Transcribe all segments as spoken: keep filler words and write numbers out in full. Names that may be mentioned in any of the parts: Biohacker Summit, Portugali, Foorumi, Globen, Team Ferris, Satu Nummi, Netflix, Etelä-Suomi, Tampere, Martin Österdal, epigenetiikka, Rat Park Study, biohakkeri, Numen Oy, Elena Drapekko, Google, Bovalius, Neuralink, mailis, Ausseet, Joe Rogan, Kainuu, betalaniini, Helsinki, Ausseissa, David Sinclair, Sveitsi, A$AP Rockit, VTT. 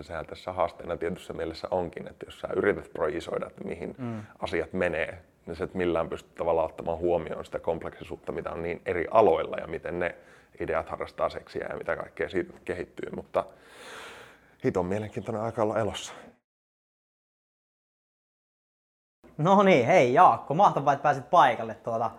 että sehän tässä haasteena tietyssä mielessä onkin, että jos sä yrität projisoida, että mihin mm. asiat menee, niin se, että millään pystyt tavallaan ottamaan huomioon sitä kompleksisuutta, mitä on niin eri aloilla ja miten ne ideat harrastaa seksiä ja mitä kaikkea siitä kehittyy, mutta hiton mielenkiintoinen aika olla elossa. No niin, hei Jaakko, mahtavaa, että pääsit paikalle. Tuota,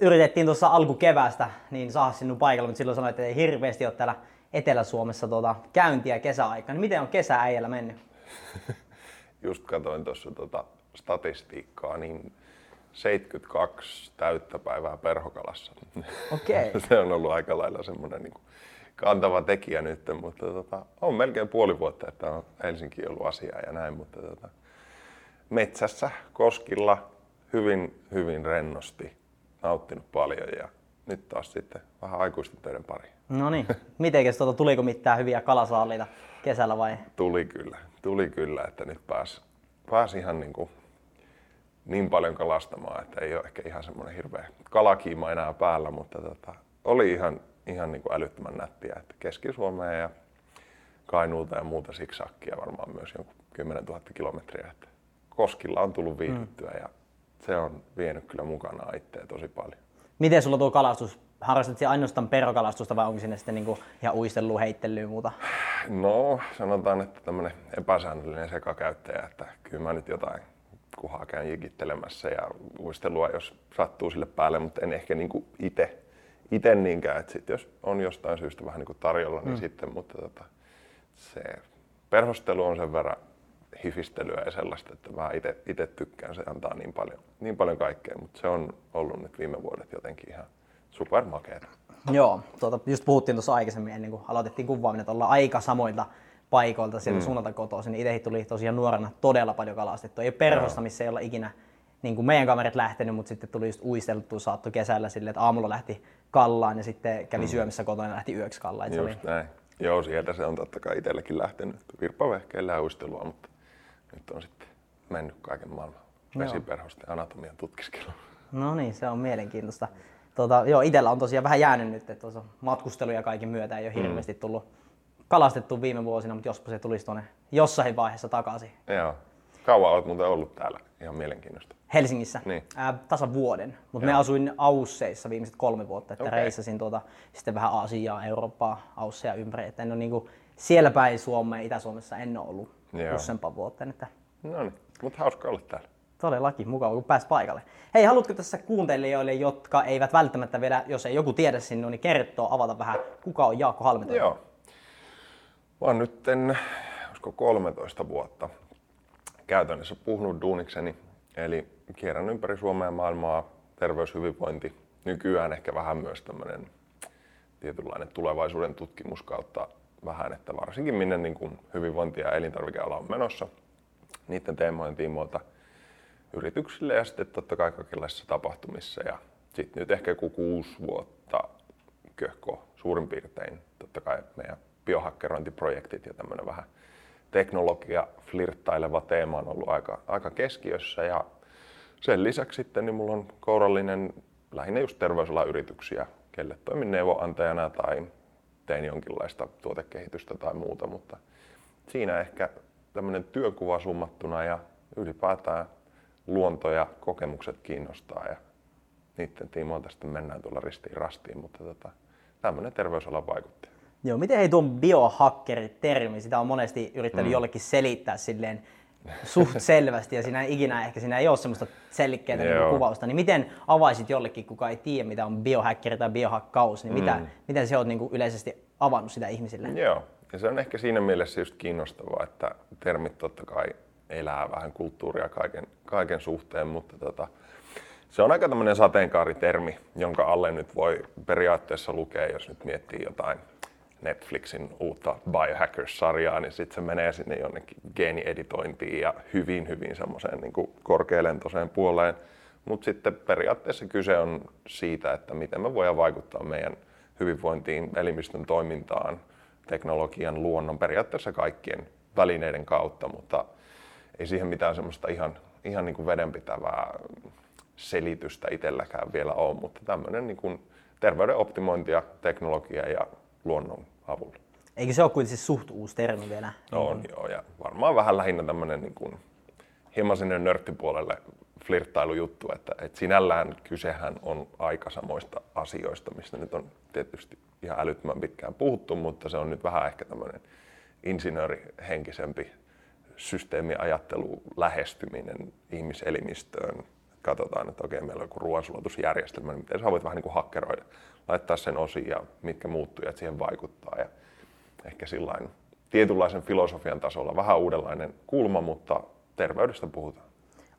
yritettiin tuossa alkukeväästä niin saada sinun paikalle, mutta silloin sanoit, että ei hirveästi ole täällä Etelä-Suomessa tuota, käyntiä kesäaikaan. Niin miten on kesä äijällä mennyt? Just katsoin tuossa tuota statistiikkaa, niin seitsemänkymmentäkaksi täyttä päivää perhokalassa. Okei. Okay. Se on ollut aika lailla semmoinen niin kuin kantava tekijä nyt, mutta tuota, on melkein puoli vuotta, että on Helsinki ollut asiaa ja näin, mutta tuota, metsässä, koskilla, hyvin, hyvin rennosti, nauttinut paljon ja nyt taas sitten vähän aikuisten töiden pariin. No niin, mitenkäs tuota, tuliko mitään hyviä kalasaaliita kesällä vai? Tuli kyllä, tuli kyllä, että nyt pääsi pääs ihan niin, kuin, niin paljon kalastamaan, että ei ole ehkä ihan semmoinen hirveä kalakiima enää päällä, mutta tota, oli ihan, ihan niin kuin älyttömän nättiä, että Keski-Suomea ja Kainuuta ja muuta siksakkia varmaan myös jonkun kymmenentuhatta kilometriä. Että koskilla on tullut viihdyttyä ja se on vienyt kyllä mukanaan itseä tosi paljon. Miten sulla tuo kalastus? Harrastat sinä ainoastaan perokalastusta vai onko sinne sitten niinku ihan uistellua, heittelyä ja muuta? No sanotaan, että tämmöinen epäsäännöllinen sekakäyttäjä, että kyllä mä nyt jotain kuhaa käyn jikittelemässä ja uistelua jos sattuu sille päälle, mutta en ehkä niinku ite, ite niinkään, että sit jos on jostain syystä vähän niinku tarjolla, niin mm. sitten, mutta tota, se perhostelu on sen verran hifistelyä ja sellaista, että mä ite, ite tykkään, se antaa niin paljon, niin paljon kaikkea, mutta se on ollut nyt viime vuodet jotenkin ihan supermakeeta. Joo, tuota, just puhuttiin tuossa aikaisemmin, ennen kuin aloitettiin kuvaaminen, että ollaan aika samoilta paikoilta sieltä mm. suunnalta kotoisin, niin itsekin tuli tosiaan nuorena todella paljon kalastettua. Ei ole perhosta, missä ei olla ikinä niin kuin meidän kamerat lähtenyt, mutta sitten tuli just uisteltua, saattoi kesällä silleen, että aamulla lähti kallaan ja sitten kävi mm. syömässä kotona ja lähti yöksi kallaan. Just oli näin. Joo, sieltä se on totta kai itselläkin lähtenyt virppavehkeillä ja uistelua, mutta nyt on sitten mennyt kaiken maailman vesiperhosten anatomian tutkiskeluun. No niin, se on mielenkiintoista. Tota, joo, itellä on tosiaan vähän jäänyt nyt, että matkusteluja kaiken myötä ei ole hirveästi tullut kalastettua viime vuosina, mutta jospa se tulisi tuonne jossain vaiheessa takaisin. Joo. Kauan olet muuten ollut täällä, ihan mielenkiintoista. Helsingissä? Niin. Ää, tasa vuoden, mutta me asuin Ausseissa viimeiset kolme vuotta, että okay. reissasin tuota, sitten vähän Aasiaa, Eurooppaa, Ausseja ympäri, että en ole niin kuin siellä päin Suomea, Itä-Suomessa en ole ollut useampaan vuoteen. Että... No niin, mutta hauska olla täällä. Todellakin, mukava kun pääsi paikalle. Hei, haluatko tässä kuuntelijoille, jotka eivät välttämättä vielä, jos ei joku tiedä sinua, niin kertoo, avata vähän, kuka on Jaakko Halmetoja? Joo. Mä oon nyt en, olisiko kolmetoista vuotta käytännössä puhunut duunikseni, eli kierrän ympäri Suomea ja maailmaa, terveyshyvinvointi, nykyään ehkä vähän myös tämmöinen tietynlainen tulevaisuuden tutkimus kautta vähän, että varsinkin minne niin kuin hyvinvointi- ja elintarvikeala on menossa, niiden teemojen tiimoilta yrityksille ja sitten totta kai kaikenlaisissa tapahtumissa ja sitten nyt ehkä joku kuusi vuotta köhko suurin piirtein totta kai meidän biohakkerointiprojektit ja tämmöinen vähän teknologia flirttaileva teema on ollut aika, aika keskiössä ja sen lisäksi sitten niin mulla on kourallinen lähinnä just terveysalan yrityksiä, kelle toimin neuvonantajana tai tein jonkinlaista tuotekehitystä tai muuta, mutta siinä ehkä tämmöinen työkuva summattuna ja ylipäätään luonto ja kokemukset kiinnostaa ja niiden tiimoilta sitten mennään tuolla ristiin rastiin, mutta tota, tämmöinen terveysala vaikuttaja. Joo, miten hei tuon biohakkeri-termi, sitä on monesti yrittänyt mm. jollekin selittää silleen suht selvästi ja siinä ikinä ehkä siinä ei ole semmoista selkeää kuvausta, niin miten avaisit jollekin, kuka ei tiedä mitä on biohakkeri tai biohakkaus, niin mm. mitä, miten se on niin kuin yleisesti avannut sitä ihmisille? Joo, ja se on ehkä siinä mielessä just kiinnostavaa, että termit totta kai elää vähän kulttuuria kaiken, kaiken suhteen, mutta tota, se on aika tämmöinen sateenkaaritermi, jonka alle nyt voi periaatteessa lukea, jos nyt miettii jotain Netflixin uutta Biohackers-sarjaa, niin sitten se menee sinne jonnekin geenieditointiin ja hyvin, hyvin semmoiseen niin kuin korkealentoiseen puoleen. Mutta sitten periaatteessa kyse on siitä, että miten me voidaan vaikuttaa meidän hyvinvointiin, elimistön toimintaan, teknologian, luonnon, periaatteessa kaikkien välineiden kautta, mutta ei siihen mitään semmoista ihan, ihan niin kuin vedenpitävää selitystä itselläkään vielä ole, mutta tämmöinen niin kuin terveyden optimointia, teknologiaa ja luonnon avulla. Eikö se ole kuitenkin suht uusi termi vielä? No on joo, ja varmaan vähän lähinnä tämmöinen niin kuin hieman sinne nörttipuolelle flirttailujuttu, että et sinällään kysehän on aika samoista asioista, mistä nyt on tietysti ihan älyttömän pitkään puhuttu, mutta se on nyt vähän ehkä tämmöinen insinöörihenkisempi systeemiajattelu, lähestyminen ihmiselimistöön. Katsotaan, että okei, meillä on joku ruoansulatusjärjestelmä, niin miten sä voit vähän niin kuin hakkeroida, laittaa sen osiin ja mitkä muuttujat siihen vaikuttaa. Ja ehkä sillain tietynlaisen filosofian tasolla vähän uudenlainen kulma, mutta terveydestä puhutaan.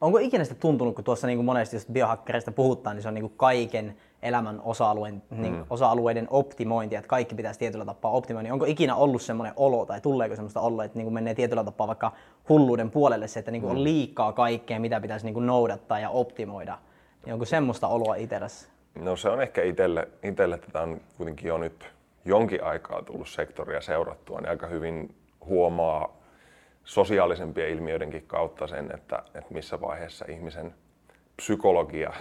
Onko ikinä sitä tuntunut, kun tuossa niin kuin monesti jos biohakkereista puhutaan, niin se on niin kuin kaiken elämän osa-alueen, mm. niin osa-alueiden optimointi, että kaikki pitäisi tietyllä tapaa optimoida, niin onko ikinä ollut semmoinen olo tai tuleeko semmoista oloa, että niin kuin menee tietyllä tapaa vaikka hulluuden puolelle se, että niin kuin mm. on liikaa kaikkea, mitä pitäisi niin kuin noudattaa ja optimoida, niin onko semmoista oloa itsellesi? No se on ehkä itselle, itselle tätä on kuitenkin jo nyt jonkin aikaa tullut sektoria seurattua, niin aika hyvin huomaa sosiaalisempien ilmiöidenkin kautta sen, että, että missä vaiheessa ihmisen psykologia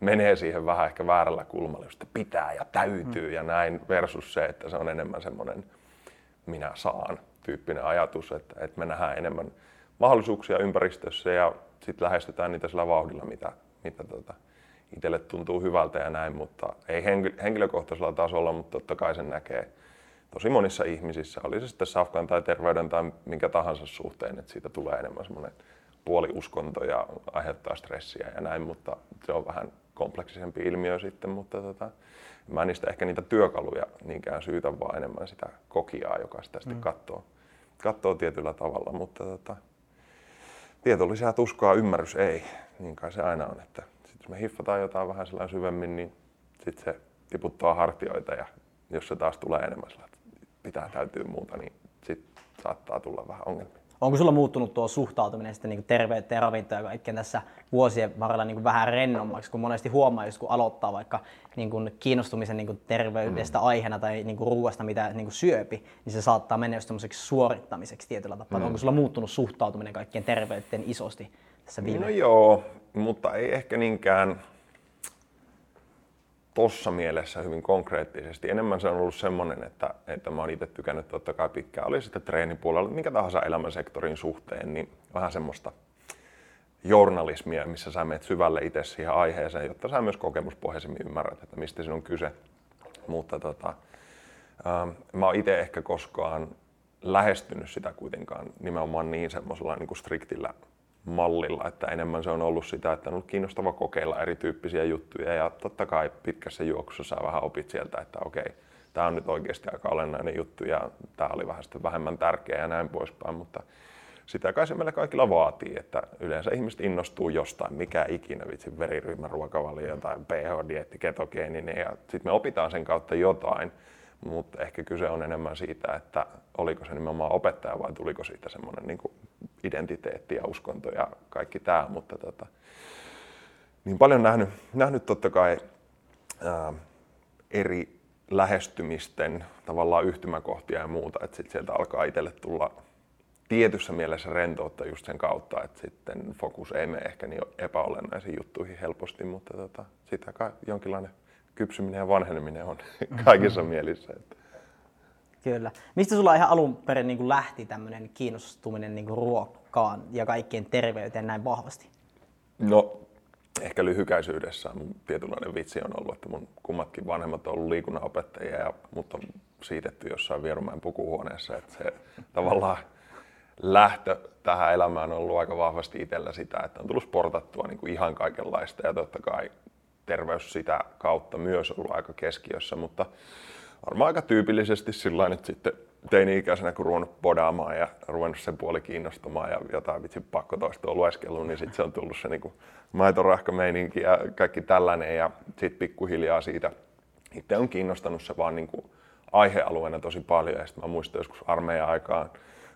menee siihen vähän ehkä väärällä kulmalla, josta pitää ja täytyy mm. ja näin, versus se, että se on enemmän semmoinen minä saan tyyppinen ajatus, että, että me nähdään enemmän mahdollisuuksia ympäristössä ja sitten lähestytään niitä sillä vauhdilla, mitä, mitä tota itselle tuntuu hyvältä ja näin, mutta ei henkilökohtaisella tasolla, mutta totta kai sen näkee tosi monissa ihmisissä, oli se sitten safkan tai terveyden tai minkä tahansa suhteen, että siitä tulee enemmän semmoinen puoliuskonto ja aiheuttaa stressiä ja näin, mutta se on vähän kompleksisempi ilmiö sitten, mutta tota, mä en niistä ehkä niitä työkaluja niinkään syytä, vaan enemmän sitä kokijaa, joka sitä sitten mm. katsoo, katsoo tietyllä tavalla, mutta tota, tieto lisää tuskaa, ymmärrys ei, niin kai se aina on, että sit jos me hiffataan jotain vähän sellainen syvemmin, niin sitten se tiputtaa hartioita ja jos se taas tulee enemmän sellainen, pitää täytyy muuta, niin sitten saattaa tulla vähän ongelmia. Onko sulla muuttunut tuo suhtautuminen sitten niin terveyttä ja ravintoa ja kaikkeen tässä vuosien varrella niin vähän rennommaksi, kun monesti huomaa, jos kun aloittaa vaikka niin kuin kiinnostumisen niin kuin terveydestä mm. aiheena tai niin kuin ruuasta, mitä niin kuin syöpi, niin se saattaa mennä just semmoiseksi suorittamiseksi tietyllä tapaa. Mm. Onko sulla muuttunut suhtautuminen kaikkien terveyteen isosti tässä viime? No joo, mutta ei ehkä niinkään tossa mielessä hyvin konkreettisesti. Enemmän se on ollut semmoinen, että, että mä oon itse tykännyt totta kai pitkään. Oli sitten treenipuolella, minkä tahansa elämänsektorin suhteen, niin vähän semmoista journalismia, missä sä menet syvälle itse siihen aiheeseen, jotta sä myös kokemuspohjaisemmin ymmärrät, että mistä siinä on kyse. Mutta tota, ähm, mä oon itse ehkä koskaan lähestynyt sitä kuitenkaan nimenomaan niin semmoisella niin kuin striktillä mallilla, että enemmän se on ollut sitä, että on ollut kiinnostava kokeilla erityyppisiä juttuja ja totta kai pitkässä juoksussa sä vähän opit sieltä, että okei, tää on nyt oikeasti aika olennainen juttu ja tää oli vähän sitten vähemmän tärkeä ja näin poispäin, mutta sitä kai se meillä kaikilla vaatii, että yleensä ihmiset innostuu jostain, mikä ikinä, vitsi veriryhmän ruokavalio tai pH-dieetti, ketogeeninen ja sit me opitaan sen kautta jotain, mutta ehkä kyse on enemmän siitä, että oliko se nimenomaan opettaja vai tuliko siitä semmoinen niin kuin identiteetti ja uskonto ja kaikki tämä, mutta tota, niin paljon nähnyt, nähnyt totta kai ää, eri lähestymisten tavallaan yhtymäkohtia ja muuta, että sitten sieltä alkaa itselle tulla tietyssä mielessä rentoutta just sen kautta, että sitten fokus ei mene ehkä niin epäolennaisiin juttuihin helposti, mutta tota, sitä kai jonkinlainen kypsyminen ja vanheneminen on kaikissa mielissä. Kyllä. Mistä sulla ihan alun perin niin kuin lähti tämmöinen kiinnostuminen niin kuin ruokaan ja kaikkien terveyteen näin vahvasti? No, ehkä lyhykäisyydessä mun tietynlainen vitsi on ollut, että mun kummatkin vanhemmat on ollut liikunnanopettajia ja mut on siitetty jossain Vierumäen pukuhuoneessa, että se tavallaan lähtö tähän elämään on ollut aika vahvasti itsellä sitä, että on tullut sportattua niin kuin ihan kaikenlaista ja totta kai terveys sitä kautta myös on ollut aika keskiössä, mutta varmaan aika tyypillisesti sillain, että sitten teini-ikäisenä kun ruvennut podaamaan ja ruvennut sen puoli kiinnostumaan ja jotain vitsi pakko toistoa lueskeluun, niin sitten se on tullut se niinku maitorahkameininki ja kaikki tällainen ja sitten pikkuhiljaa siitä itse on kiinnostanut se vaan niinku aihealueena tosi paljon ja sitten mä muistan joskus armeijan aikaan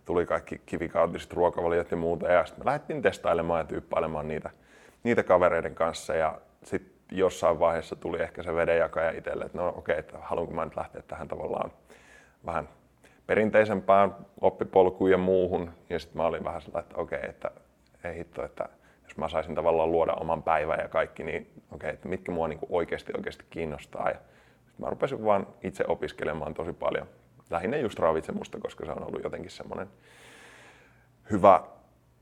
tuli kaikki kivikautiset ruokavaliot ja muuta ja sitten me lähdettiin testailemaan ja tyyppailemaan niitä, niitä kavereiden kanssa ja sitten jossain vaiheessa tuli ehkä se vedenjakaja itselle, että no okei, että haluanko mä nyt lähteä tähän tavallaan vähän perinteisempään oppipolkuun ja muuhun. Ja sitten mä olin vähän sellainen, että okei, että ei hitto, että jos mä saisin tavallaan luoda oman päivän ja kaikki, niin okei, että mitkä mua niinku oikeasti oikeasti kiinnostaa. Ja sit mä rupesin vaan itse opiskelemaan tosi paljon lähinnä just ravitsemusta, koska se on ollut jotenkin semmoinen hyvä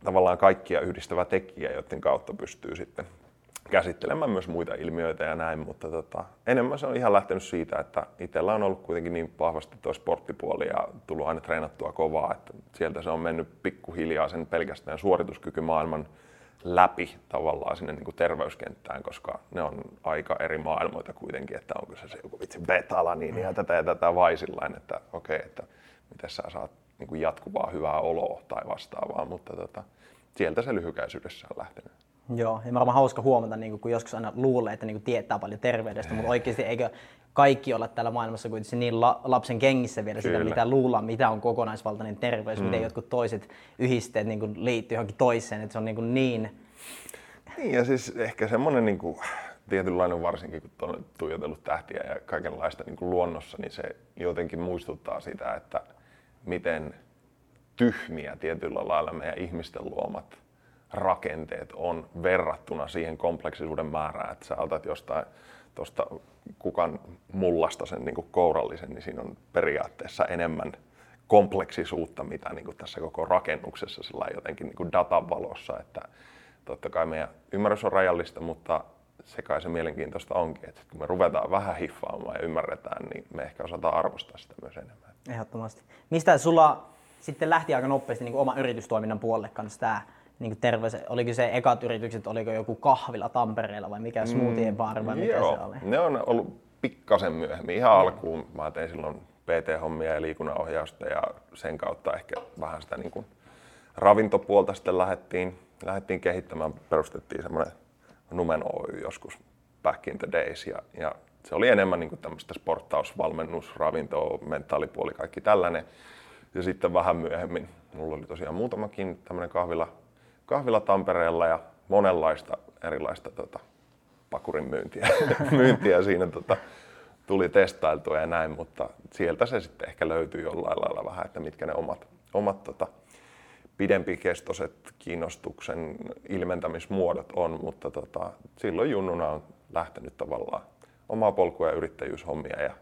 tavallaan kaikkia yhdistävä tekijä, joiden kautta pystyy sitten käsittelemään myös muita ilmiöitä ja näin, mutta tota, enemmän se on ihan lähtenyt siitä, että itsellä on ollut kuitenkin niin vahvasti tuo sporttipuoli ja tullut aina treenattua kovaa, että sieltä se on mennyt pikkuhiljaa sen pelkästään suorituskykymaailman läpi tavallaan sinne niin kuin terveyskenttään, koska ne on aika eri maailmoita kuitenkin, että onko se se joku vitsi betalaniini ja tätä ja tätä vai sillain, että okei, okay, että miten sä saat niin kuin jatkuvaa hyvää oloa tai vastaavaa, mutta tota, sieltä se lyhykäisyydessä on lähtenyt. Joo, ja varmaan hauska huomata, niin kun joskus aina luulee, että niin tietää paljon terveydestä, mutta oikeasti eikö kaikki olla täällä maailmassa kuitenkin niin la- lapsen kengissä vielä sitä, mitä luullaan, mitä on kokonaisvaltainen terveys, mm. miten jotkut toiset yhdisteet niin liittyy johonkin toiseen, että se on niin... Niin, niin ja siis ehkä semmoinen niin tietynlainen varsinkin, kun on tuijotellut tähtiä ja kaikenlaista niin luonnossa, niin se jotenkin muistuttaa sitä, että miten tyhmiä tietyllä lailla meidän ihmisten luomat rakenteet on verrattuna siihen kompleksisuuden määrään, että sä otat jostain tuosta kukan mullasta sen niin kuin kourallisen, niin siinä on periaatteessa enemmän kompleksisuutta, mitä niin kuin tässä koko rakennuksessa sillä jotenkin niin kuin datan valossa, että totta kai meidän ymmärrys on rajallista, mutta se kai se mielenkiintoista onkin, että kun me ruvetaan vähän hiffaamaan ja ymmärretään, niin me ehkä osataan arvostaa sitä myös enemmän. Ehdottomasti. Mistä sulla sitten lähti aika nopeasti niin kuin oman yritystoiminnan puolelle kanssa tämä niin terveys, oliko se ekat yritykset, oliko joku kahvila Tampereella vai mikä smoothie bar vai mikä joo, se oli? Ne on ollut pikkasen myöhemmin. Ihan alkuun mä tein silloin P T-hommia ja liikunnanohjausta ja sen kautta ehkä vähän sitä niin kuin ravintopuolta sitten lähdettiin, lähdettiin kehittämään. Perustettiin semmoinen Numen Oy joskus back in the days ja, ja se oli enemmän niin kuin tämmöistä sporttaus, valmennus, ravintoa, mentaalipuoli, kaikki tällainen. Ja sitten vähän myöhemmin mulla oli tosiaan muutamakin tämmöinen kahvila. Kahvila Tampereella ja monenlaista erilaista tota, pakurin myyntiä, myyntiä siinä tota, tuli testailtua ja näin, mutta sieltä se sitten ehkä löytyy jollain lailla vähän, että mitkä ne omat, omat tota, pidempikestoiset kiinnostuksen ilmentämismuodot on, mutta tota, silloin junnuna on lähtenyt tavallaan omaa polkua ja yrittäjyyshommia ja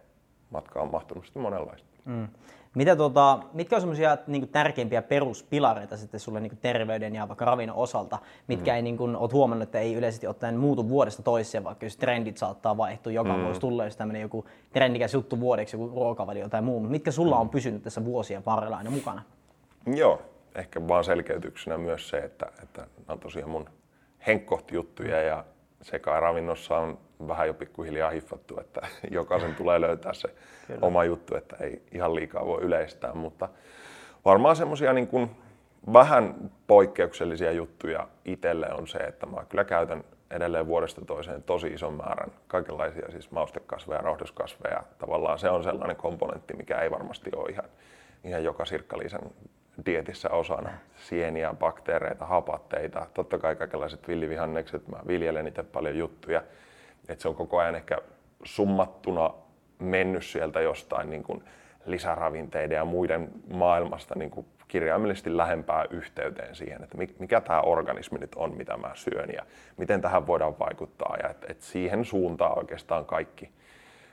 matkaa on mahtunut sitten monenlaista. Mm. Mitä tota, mitkä on semmoisia niinku tärkeimpiä peruspilareita sitten sulle niinku terveyden ja vaikka ravinnon osalta, mitkä mm. ei niinku, oot huomannut, että ei yleisesti ottaen muutu vuodesta toiseen, vaikka jos trendit saattaa vaihtua joka mm. vuosi, tulee jos tämmöinen joku trendikäs juttu vuodeksi, joku ruokavalio tai muu, mitkä sulla on pysynyt tässä vuosien varrella aina mukana? Joo, ehkä vaan selkeytyksenä myös se, että, että on tosiaan mun henkkohtijuttuja ja sekä ravinnossa on vähän jo pikkuhiljaa hiffattu, että jokaisen tulee löytää se Kyllä. oma juttu, että ei ihan liikaa voi yleistää, mutta varmaan semmoisia niin kuin vähän poikkeuksellisia juttuja itselle on se, että mä kyllä käytän edelleen vuodesta toiseen tosi ison määrän kaikenlaisia siis maustekasveja, rohdoskasveja. Tavallaan se on sellainen komponentti, mikä ei varmasti ole ihan, ihan joka sirkkaliisän dietissä osana. Sieniä, bakteereita, hapatteita, totta kai kaikenlaiset villivihannekset, mä viljelen itse paljon juttuja. Et se on koko ajan ehkä summattuna mennyt sieltä jostain niin kuin lisäravinteiden ja muiden maailmasta niin kuin kirjaimellisesti lähempää yhteyteen siihen, että mikä tämä organismi nyt on, mitä mä syön ja miten tähän voidaan vaikuttaa. Ja et, et siihen suuntaan oikeastaan kaikki,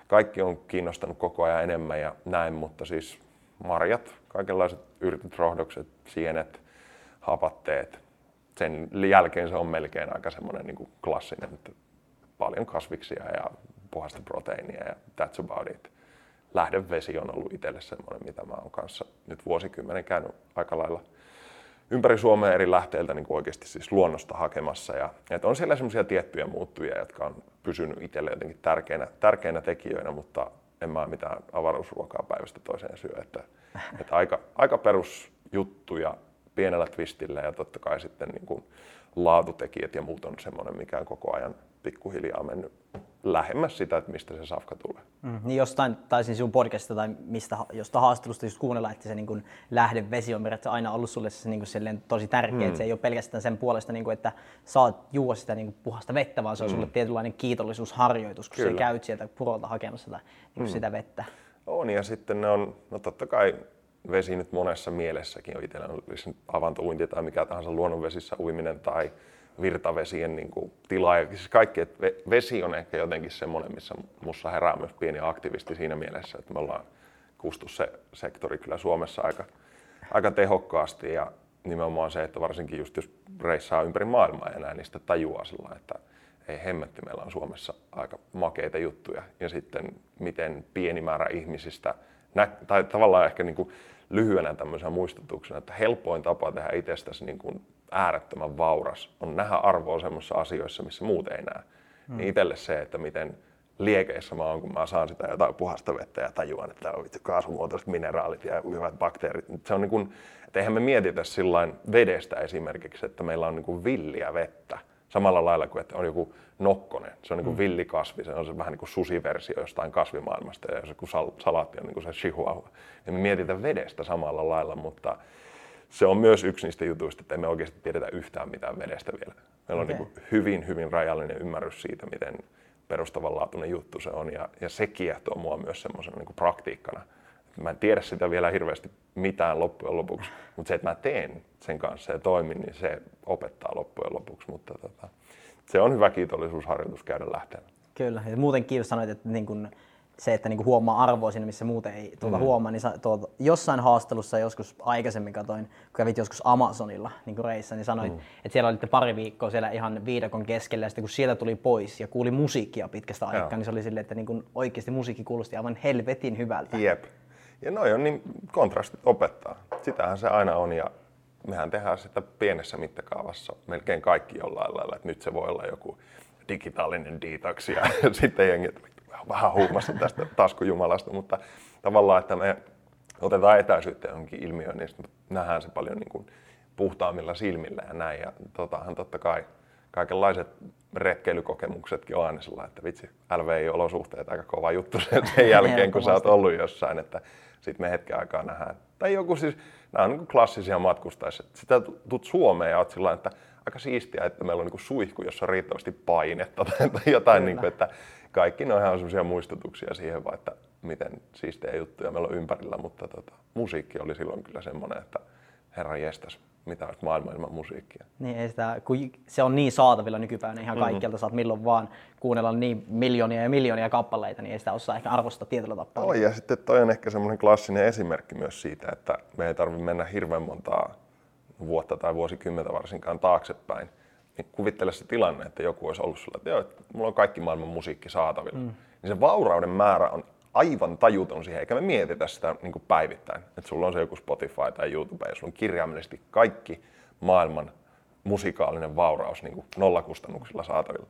kaikki on kiinnostanut koko ajan enemmän ja näin, mutta siis marjat, kaikenlaiset yrtit, rohdokset, sienet, hapatteet, sen jälkeen se on melkein aika semmoinen niin kuin klassinen, että paljon kasviksia ja puhasta proteiinia ja that's about it. Lähdevesi on ollut itselle semmoinen, mitä mä oon kanssa nyt vuosikymmenen käynyt aika lailla ympäri Suomea eri lähteiltä niin kuin oikeasti siis luonnosta hakemassa. Ja, et on siellä semmoisia tiettyjä muuttujia, jotka on pysynyt itselle jotenkin tärkeinä, tärkeinä tekijöinä, mutta en mä mitään avaruusruokaa päivästä toiseen syö. Että, et aika, aika perusjuttuja pienellä twistillä ja totta kai sitten niin kuin laatutekijät ja muut on semmoinen, mikä on koko ajan pikkuhiljaa mennyt lähemmäs sitä, että mistä se safka tulee. Mm, niin jostain taisin sinun podcastista tai mistä, jostain haastattelusta just kuunnella, että se niin kuin lähdevesi on periaatteessa aina ollut sulle se, niin kuin tosi tärkeä. Mm. Että se ei ole pelkästään sen puolesta, niin kuin, että saat juo sitä niin kuin puhasta vettä, vaan se on mm. sulle tietynlainen kiitollisuusharjoitus, kun Kyllä. sä käyt sieltä purolta hakemassa tai, niin kuin mm. sitä vettä. On ja sitten ne on, no totta kai vesi nyt monessa mielessäkin on itsellä, olisi avantouinti tai mikä tahansa luonnonvesissä uiminen tai virtavesien niin kuin tilaa. Siis kaikki, että vesi on ehkä jotenkin semmoinen, missä musta herää myös pieni aktivisti siinä mielessä, että me ollaan kustus se sektori kyllä Suomessa aika, aika tehokkaasti ja nimenomaan se, että varsinkin just jos reissaa ympäri maailmaa enää, niin sitä tajuaa sillä, että ei hemmetti, meillä on Suomessa aika makeita juttuja ja sitten miten pieni määrä ihmisistä, nä- tai tavallaan ehkä niin kuin lyhyenä tämmöisenä muistutuksena, että helpoin tapa tehdä itsestäsi niin kuin äärettömän vauras on nähdä arvoa semmoisissa asioissa, missä muut ei näe. Mm. Niin itselle se, että miten liekeissä mä oon, kun mä saan sitä jotain puhasta vettä ja tajuan, että on kaasumuotoiset mineraalit ja hyvät bakteerit. Se on niin kuin, että eihän me mietitä sillain vedestä esimerkiksi, että meillä on niin kuin villiä vettä. Samalla lailla kuin, että on joku nokkonen, se on niin kuin villikasvi, se on se vähän niin kuin susiversio jostain kasvimaailmasta ja joku salaatti on niin kuin se chihuahua. Ja me mietitään vedestä samalla lailla, mutta se on myös yksi niistä jutuista, että emme oikeasti tiedetä yhtään mitään vedestä vielä. Meillä okay. on niin kuin hyvin, hyvin rajallinen ymmärrys siitä, miten perustavanlaatuinen juttu se on ja, ja se kiehtoo mua myös semmoisena niin kuin praktiikkana. Mä en tiedä sitä vielä hirveästi mitään loppujen lopuksi, mutta se, että mä teen sen kanssa ja toimin, niin se opettaa loppujen lopuksi. Mutta tota, se on hyvä kiitollisuusharjoitus käydä lähteellä. Kyllä. Ja muuten kiitos sanoit, että niin kun se, että niin kun huomaa arvoa siinä, missä muuten ei tuota mm. huomaa, niin tuota, jossain haastelussa joskus aikaisemmin katoin, kun kävit joskus Amazonilla niin kun reissa, niin sanoit, mm. että siellä olitte pari viikkoa siellä ihan viidakon keskellä ja sitten kun sieltä tuli pois ja kuuli musiikkia pitkästä aikaa, niin se oli silleen, että niin kun oikeasti musiikki kuulosti aivan helvetin hyvältä. Jep. Ja noi on niin kontrastit opettaa. Sitähän se aina on ja mehän tehdään sitä pienessä mittakaavassa melkein kaikki jollain lailla. Et nyt se voi olla joku digitaalinen detox ja sitten jengi vähän huumassa tästä taskujumalasta, mutta tavallaan, että me otetaan etäisyyttä johonkin ilmiöön, niin sitten nähdään se paljon niin kuin puhtaammilla silmillä ja näin. Ja totahan totta kai kaikenlaiset retkeilykokemuksetkin on aina sellainen, että vitsi, L V I-olosuhteet aika kova juttu sen jälkeen, kun sä oot ollut jossain, että sit me hetken aikaa nähdään. Tai joku siis, nämä on niin kuin klassisia matkustaisia, että sitä tulet Suomeen ja oot sellainen, että aika siistiä, että meillä on niin kuin suihku, jossa on riittävästi painetta tai jotain, niin kuin, että kaikki noihän on sellaisia muistutuksia siihen vaan, että miten siistejä juttuja meillä on ympärillä, mutta tota, musiikki oli silloin kyllä semmoinen, että herra jestas, mitä olisi maailma ilman musiikkia. Niin, ei sitä, kun se on niin saatavilla nykypäivänä ihan kaikkialta, mm-hmm. saat milloin vaan kuunnella niin miljoonia ja miljoonia kappaleita, niin ei sitä osaa ehkä arvostaa tietyllä tapaa. Oi, ja sitten toi on ehkä semmoinen klassinen esimerkki myös siitä, että me ei tarvitse mennä hirveän montaa vuotta tai vuosikymmentä varsinkaan taaksepäin. Niin kuvittele se tilanne, että joku olisi ollut sulla, että joo, että mulla on kaikki maailman musiikki saatavilla. Mm. Niin se vaurauden määrä on aivan tajuton siihen, eikä me mietitä sitä niin kuin päivittäin. Että sulla on se joku Spotify tai YouTube ja sulla on kirjaimellisesti kaikki maailman musikaalinen vauraus niin kuin nollakustannuksilla saatavilla.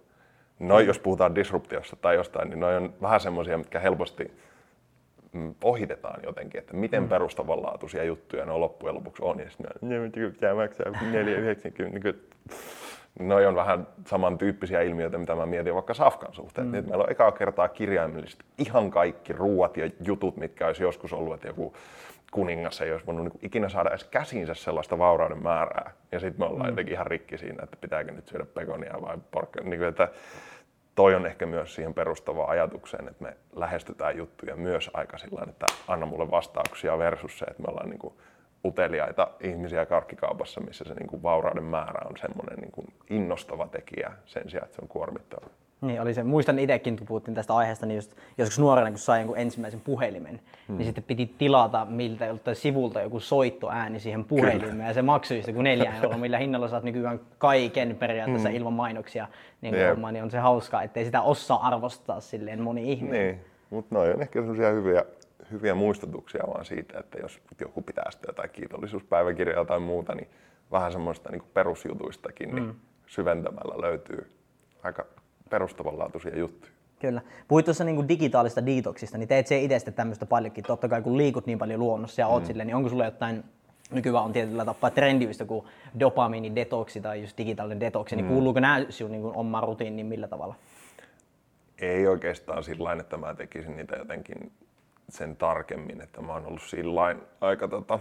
Noi, jos puhutaan disruptiosta tai jostain, niin noi on vähän semmoisia, mitkä helposti ohitetaan jotenkin, että miten mm. perustavanlaatuisia juttuja ne loppujen lopuksi on. Ja sitten ne maksaa neljä yhdeksänkymmentä. Noi on vähän samantyyppisiä ilmiöitä, mitä mä mietin vaikka safkan suhteen. Mm. Nyt meillä on ekaa kertaa kirjaimellisesti ihan kaikki ruuat ja jutut, mitkä olisi joskus ollut, että joku kuningas ei olisi voinut niin kuin ikinä saada edes käsiinsä sellaista vaurauden määrää. Ja sitten me ollaan mm. jotenkin ihan rikki siinä, että pitääkö nyt syödä pekonia vai porkkana. Niin, että toi on ehkä myös siihen perustavaan ajatukseen, että me lähestytään juttuja myös aika sillä, että anna mulle vastauksia versus se, että me ollaan niin kuin uteliaita ihmisiä karkkikaupassa, missä se niin kuin vaurauden määrä on semmoinen niin kuin innostava tekijä sen sijaan, että se on kuormittava. Niin oli se. Muistan itsekin, kun puhuttiin tästä aiheesta, niin just, joskus nuorena, kun sai jonkun ensimmäisen puhelimen, hmm. niin sitten piti tilata miltä joltain sivulta joku soittoääni siihen puhelimeen. Kyllä. Ja se maksui sitä kuin neljä euroa, millä hinnalla saat nykyään kaiken periaatteessa hmm. ilman mainoksia. Niin, homma, niin on se hauskaa, ettei sitä osaa arvostaa silleen moni ihminen. Niin, mutta noi on ehkä semmoisia hyviä. hyviä muistutuksia vaan siitä, että jos joku pitää sitä jotain kiitollisuuspäiväkirjaa tai muuta, niin vähän semmoista niin kuin perusjutuistakin niin mm. syventämällä löytyy aika perustavanlaatuisia juttuja. Kyllä. Puhuit tuossa niin kuin digitaalista detoksista, niin teet se itse tämmöistä paljonkin. Totta kai kun liikut niin paljon luonnossa ja oot mm. silleen, niin onko sulla jotain, nykyään on tietyllä tapaa trendivistä kuin dopamiinidetoksi tai just digitaalinen detoksi, mm. niin kuuluuko nämä sinun niin kuin omaan rutiiniin millä tavalla? Ei oikeastaan sillain, että mä tekisin niitä jotenkin sen tarkemmin, että mä oon ollut sillain aika tota,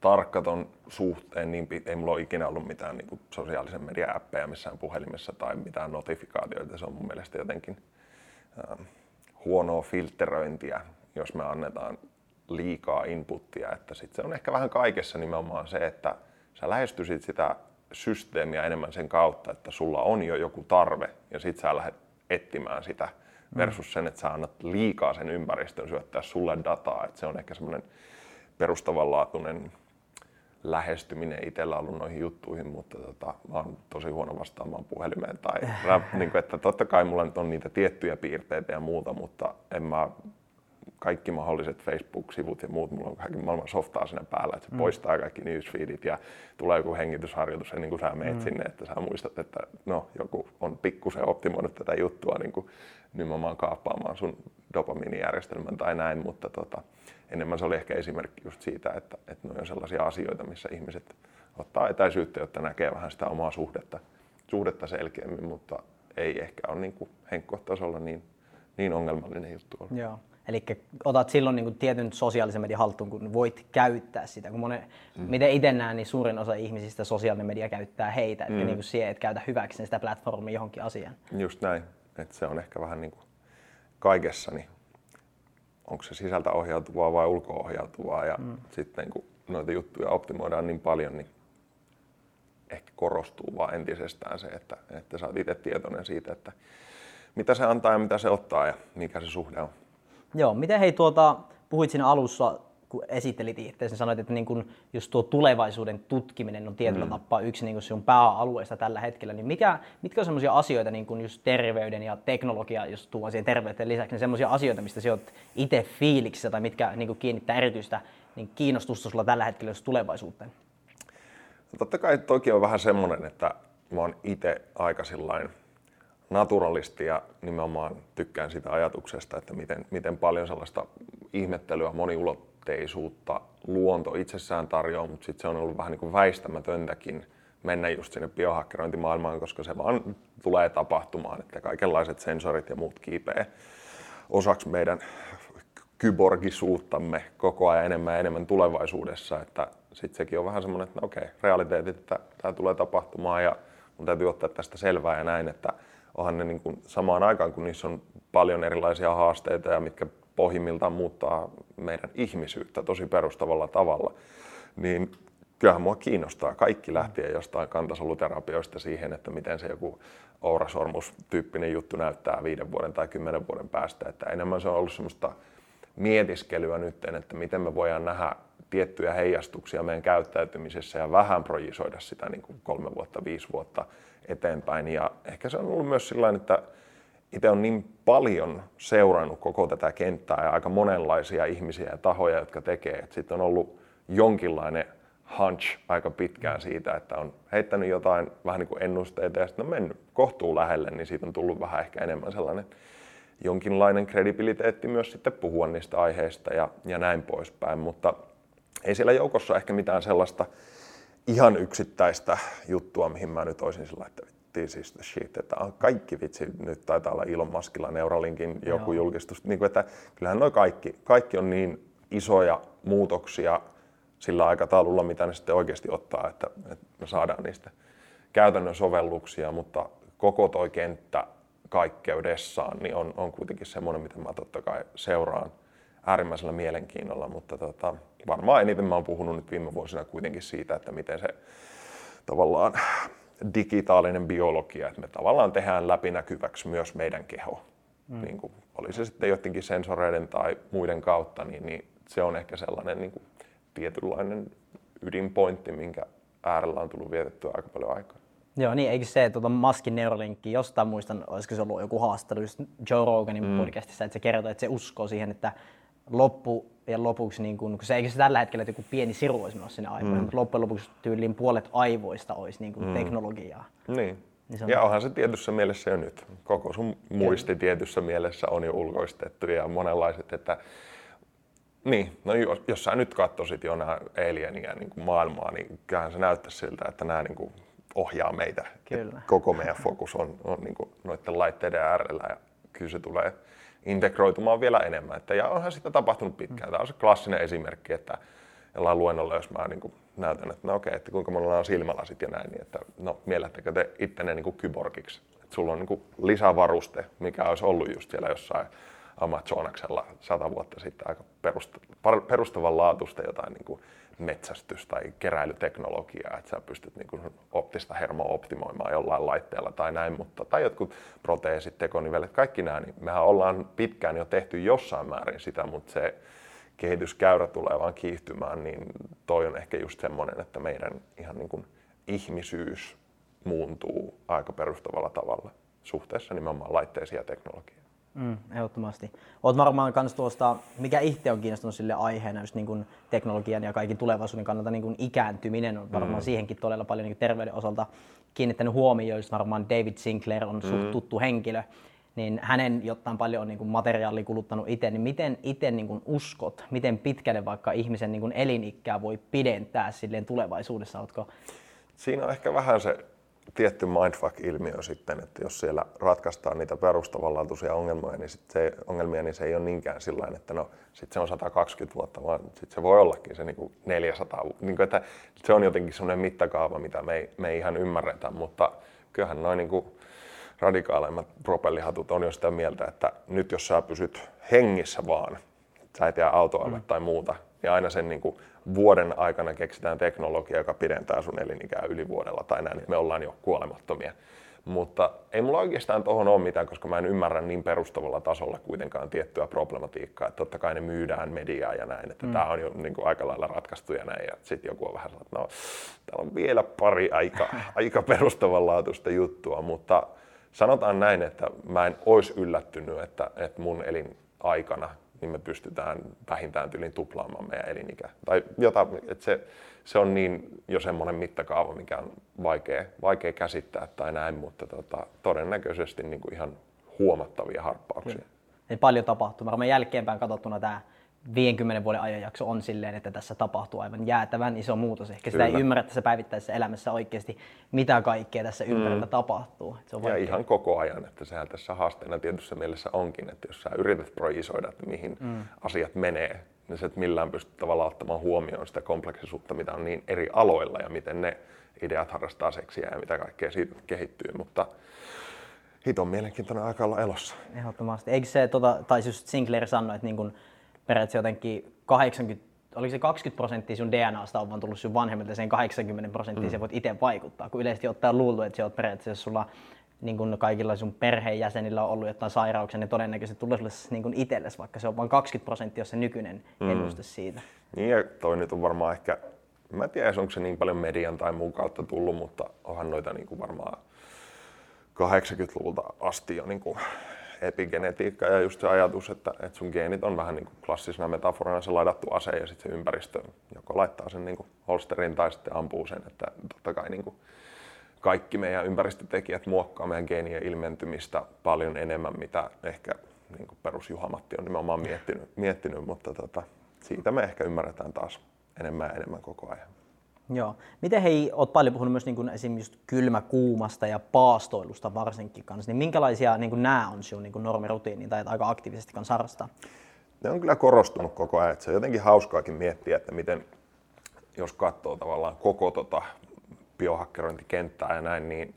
tarkka ton suhteen, niin ei mulla ole ikinä ollut mitään niin kuin sosiaalisen median appeja missään puhelimessa tai mitään notifikaatioita. Se on mun mielestä jotenkin äh, huonoa filtteröintiä, jos me annetaan liikaa inputtia. Että sit se on ehkä vähän kaikessa nimenomaan se, että sä lähestyisit sitä systeemiä enemmän sen kautta, että sulla on jo joku tarve ja sit sä lähdet etsimään sitä versus sen, että sä annat liikaa sen ympäristön syöttää sulle dataa. Että se on ehkä semmoinen perustavanlaatuinen lähestyminen itsellä ollut noihin juttuihin, mutta tota, mä oon tosi huono vastaamaan puhelimeen. Tai, niin kuin, että totta kai mulla nyt on niitä tiettyjä piirteitä ja muuta, mutta en mä, kaikki mahdolliset Facebook-sivut ja muut, mulla on kaikki maailman softaa siinä päällä, että se mm. poistaa kaikki newsfeedit ja tulee joku hengitysharjoitus ennen kuin sä meet mm. sinne, että sä muistat, että no, joku on pikkusen optimoinut tätä juttua, niin kuin nimenomaan kaappaamaan sun dopamiinijärjestelmän tai näin, mutta tota, enemmän se oli ehkä esimerkki just siitä, että, että ne on sellaisia asioita, missä ihmiset ottaa etäisyyttä, jotta näkee vähän sitä omaa suhdetta, suhdetta selkeämmin, mutta ei ehkä ole niin kuin henkkohtasolla niin, niin ongelmallinen juttu ollut. Joo. Eli otat silloin niin kuin tietyn sosiaalisen median haltuun, kun voit käyttää sitä. Kun monen, mm. Miten itse näen, niin suurin osa ihmisistä sosiaalinen media käyttää heitä, mm. eli niin siihen, että käytä hyväkseen sitä platformia johonkin asiaan. Just näin. Että se on ehkä vähän niin kuin kaikessa, niin onko se sisältä ohjautuvaa vai ulko-ohjautuvaa. Ja mm. sitten kun noita juttuja optimoidaan niin paljon, niin ehkä korostuu vaan entisestään se, että, että sä oot itse tietoinen siitä, että mitä se antaa ja mitä se ottaa ja mikä se suhde on. Joo, miten hei tuota, puhuit siinä alussa, kun esittelit itseäsi, sanoit, että niin kun, jos tuo tulevaisuuden tutkiminen on tietyllä mm. tapaa yksi niin kun sinun pääalueesta tällä hetkellä, niin mikä, mitkä on semmoisia asioita, niin kun just terveyden ja teknologia, jos tuo siihen terveyteen lisäksi, niin semmoisia asioita, mistä sinä olet itse fiiliksissä tai mitkä niin kun kiinnittää erityistä niin kiinnostusta sulla tällä hetkellä jos tulevaisuuteen? No, totta kai toki on vähän semmoinen, että mä oon itse aika sillain naturalisti ja nimenomaan tykkään sitä ajatuksesta, että miten, miten paljon sellaista ihmettelyä, moniulotteisuutta luonto itsessään tarjoaa, mutta sitten se on ollut vähän niin kuin väistämätöntäkin mennä just sinne biohakkerointimaailmaan, koska se vaan tulee tapahtumaan, että kaikenlaiset sensorit ja muut kiipee osaksi meidän kyborgisuuttamme koko ajan enemmän ja enemmän tulevaisuudessa, että sitten sekin on vähän semmoinen, että no okei, realiteetit, että tämä tulee tapahtumaan ja mun täytyy ottaa tästä selvää ja näin, että onhan ne niin kuin samaan aikaan, kun niissä on paljon erilaisia haasteita ja mitkä pohjimmiltaan muuttaa meidän ihmisyyttä tosi perustavalla tavalla, niin kyllähän mua kiinnostaa kaikki lähtien jostain kantasoluterapioista siihen, että miten se joku ourasormus-tyyppinen juttu näyttää viiden vuoden tai kymmenen vuoden päästä. Että enemmän se on ollut semmoista mietiskelyä nyt, että miten me voidaan nähdä tiettyjä heijastuksia meidän käyttäytymisessä ja vähän projisoida sitä niin kuin kolme vuotta, viisi vuotta eteenpäin. Ja ehkä se on ollut myös sillain, että itse on niin paljon seurannut koko tätä kenttää ja aika monenlaisia ihmisiä ja tahoja, jotka tekee. Sitten on ollut jonkinlainen hunch aika pitkään siitä, että on heittänyt jotain vähän niin kuin ennusteita ja sitten on mennyt kohtuun lähelle, niin siitä on tullut vähän ehkä enemmän sellainen jonkinlainen kredibiliteetti myös sitten puhua niistä aiheista ja, ja näin poispäin. Mutta ei siellä joukossa ehkä mitään sellaista ihan yksittäistä juttua, mihin mä nyt olisin sillä, että this is the shit, että kaikki vitsi, nyt taitaa olla Elon Muskilla, Neuralinkin joku Joo. julkistus, niin kuin, että kyllähän noi kaikki, kaikki on niin isoja muutoksia sillä aikataululla, mitä ne sitten oikeasti ottaa, että, että me saadaan niistä käytännön sovelluksia, mutta koko toi kenttä kaikkeudessaan niin on, on kuitenkin semmoinen, mitä mä totta kai seuraan äärimmäisellä mielenkiinnolla, mutta tota, varmaan eniten mä oon puhunut nyt viime vuosina kuitenkin siitä, että miten se tavallaan digitaalinen biologia, että me tavallaan tehdään läpinäkyväksi myös meidän keho. Mm. Niin kuin, oli se sitten jotenkin sensoreiden tai muiden kautta, niin, niin se on ehkä sellainen niin kuin tietynlainen ydinpointti, minkä äärellä on tullut vietettyä aika paljon aikaa. Joo, niin eikö se tuota, Muskin Neuralinkki, jostain muistan, olisiko se ollut joku haastattelu Joe Roganin mm. podcastissa, että se kertoo, että se uskoo siihen, että loppujen lopuksi, niin kun, kun se, eikö se tällä hetkellä, että joku pieni siru olisi menossa sinne aivoihin, mm. mutta loppujen lopuksi tyyliin puolet aivoista olisi niin kun, mm. teknologiaa. Niin, niin se on... ja onhan se tietyssä mielessä jo nyt. Koko sun muisti tietyssä mielessä on jo ulkoistettu ja monenlaiset, että niin, no jos, jos sä nyt katsoisit jo nämä alienia niin kuin maailmaa, niin kyllähän se näyttäisi siltä, että nämä niin kuin ohjaa meitä. Koko meidän fokus on, on niin kuin noiden laitteiden äärellä ja kyllä se tulee integroitumaan vielä enemmän. Että, ja onhan sitä tapahtunut pitkään. Tämä on se klassinen esimerkki, että jollain luennolla, jos mä niin kuin näytän, että no okei, että kuinka monella on silmälasit ja näin, niin että no miellättekö te ittenne niin kuin kyborgiksi. Että sulla on niin kuin lisävaruste, mikä olisi ollut just siellä jossain Amazonaksella sata vuotta sitten aika perustavanlaatuista jotain niin kuin metsästys- tai keräilyteknologiaa, että sä pystyt niin kuin optista hermoa optimoimaan jollain laitteella tai näin, mutta tai jotkut proteesit, tekonivelet, kaikki nämä, niin mehän ollaan pitkään jo tehty jossain määrin sitä, mutta se kehityskäyrä tulee vaan kiihtymään, niin toi on ehkä just semmoinen, että meidän ihan niin kuin ihmisyys muuntuu aika perustavalla tavalla suhteessa nimenomaan laitteisiin ja teknologiaan. Mm, ehdottomasti. Olet varmaan myös tuosta, mikä itse on kiinnostunut sille aiheena, just niin kuin teknologian ja kaiken tulevaisuuden kannalta niin kuin ikääntyminen on varmaan mm. siihenkin todella paljon niin kuin terveyden osalta kiinnittänyt huomioon, jos varmaan David Sinclair on mm. suht tuttu henkilö, niin hänen jotain paljon on niin kuin materiaalia kuluttanut itse, niin miten itse niin kuin uskot, miten pitkälle vaikka ihmisen niin kuin elinikää voi pidentää silleen tulevaisuudessa, oletko? Siinä on ehkä vähän se tietty mindfuck-ilmiö sitten, että jos siellä ratkaistaan niitä perustavanlaatuisia ongelmia, niin sit se, ongelmia, niin se ei ole niinkään sillain, että no sit se on sata kaksikymmentä vuotta, vaan sit se voi ollakin se niinku neljäsataa vuotta. Niinku, että se on jotenkin semmoinen mittakaava, mitä me ei, me ei ihan ymmärretä, mutta kyllähän noin niinku radikaalimmat propellihatut on jo sitä mieltä, että nyt jos sä pysyt hengissä vaan, sä et jää autoalle mm. tai muuta, ja aina sen niinku vuoden aikana keksitään teknologia, joka pidentää sun elinikää yli vuodella tai näin, että me ollaan jo kuolemattomia. Mutta ei mulla oikeastaan tohon ole mitään, koska mä en ymmärrä niin perustavalla tasolla kuitenkaan tiettyä problematiikkaa. Että totta kai ne myydään mediaa ja näin, että mm. tää on jo niin kuin aika lailla ratkaistu ja näin. Ja sit joku on vähän sellainen, että no, täällä on vielä pari aika, aika perustavanlaatuista juttua, mutta sanotaan näin, että mä en ois yllättynyt, että, että mun elin aikana niin me pystytään vähintään tyliin tuplaamaan meidän elinikä. Tai jotain, että se, se on niin jo semmoinen mittakaava, mikä on vaikea, vaikea käsittää tai näin, mutta tota, todennäköisesti niin kuin ihan huomattavia harppauksia. Eli paljon tapahtuu. Varmaan jälkeenpäin katsottuna tämä viidenkymmenen vuoden ajanjakso on silleen, että tässä tapahtuu aivan jäätävän iso muutos. Ehkä sitä Kyllä. ei ymmärrä tässä päivittäisessä elämässä oikeasti, mitä kaikkea tässä ympärillä mm. tapahtuu. Se on ja ihan koko ajan, että sehän tässä haasteena tietyssä mielessä onkin, että jos sä yrität projisoida, että mihin mm. asiat menee, niin sä et millään pysty tavallaan ottamaan huomioon sitä kompleksisuutta, mitä on niin eri aloilla ja miten ne ideat harrastaa seksiä ja mitä kaikkea siitä kehittyy. Mutta hiton mielenkiintoinen aika olla elossa. Ehdottomasti. Eikö se, tota, tai just Sinclair sanoi, että niin kun periaatteessa jotenkin kahdeksankymmentä, oliko se kaksikymmentä prosenttia sun D N A:sta on vaan tullut sun vanhemmilta, sen kahdeksankymmentä prosenttia mm. sä voit itse vaikuttaa, kun yleisesti ottaen luultu, että sä oot periaatteessa, jos sulla niin kun kaikilla sun perheenjäsenillä on ollut jotain sairauksia, niin todennäköisesti tulee sulle niin itsellesi, vaikka se on vain kaksikymmentä prosenttia, jos se nykyinen mm. ennuste siitä. Niin ja toi nyt on varmaan ehkä, mä en tiedä, onko se niin paljon median tai muun kautta tullut, mutta onhan noita niin kuin varmaan kahdeksankymmentäluvulta asti jo niin kuin epigenetiikka ja just se ajatus, että, että sun geenit on vähän niin kuin klassisena metaforana se ladattu ase ja sitten se ympäristö joko laittaa sen niin kuin holsterin tai sitten ampuu sen, että totta kai niin kuin kaikki meidän ympäristötekijät muokkaa meidän geenien ilmentymistä paljon enemmän, mitä ehkä niin kuin perusjuhamatti on nimenomaan miettinyt, miettinyt mutta tota, siitä me ehkä ymmärretään taas enemmän ja enemmän koko ajan. Joo. Miten hei, olet paljon puhunut myös niin kuin esimerkiksi kylmäkuumasta ja paastoilusta varsinkin kanssa, niin minkälaisia niin kuin nämä on sinun niin kuin normirutiiniin tai aika aktiivisesti kanssa harrastaa? Ne on kyllä korostunut koko ajan, että se on jotenkin hauskaakin miettiä, että miten jos katsoo tavallaan koko tota biohakkerointikenttää ja näin, niin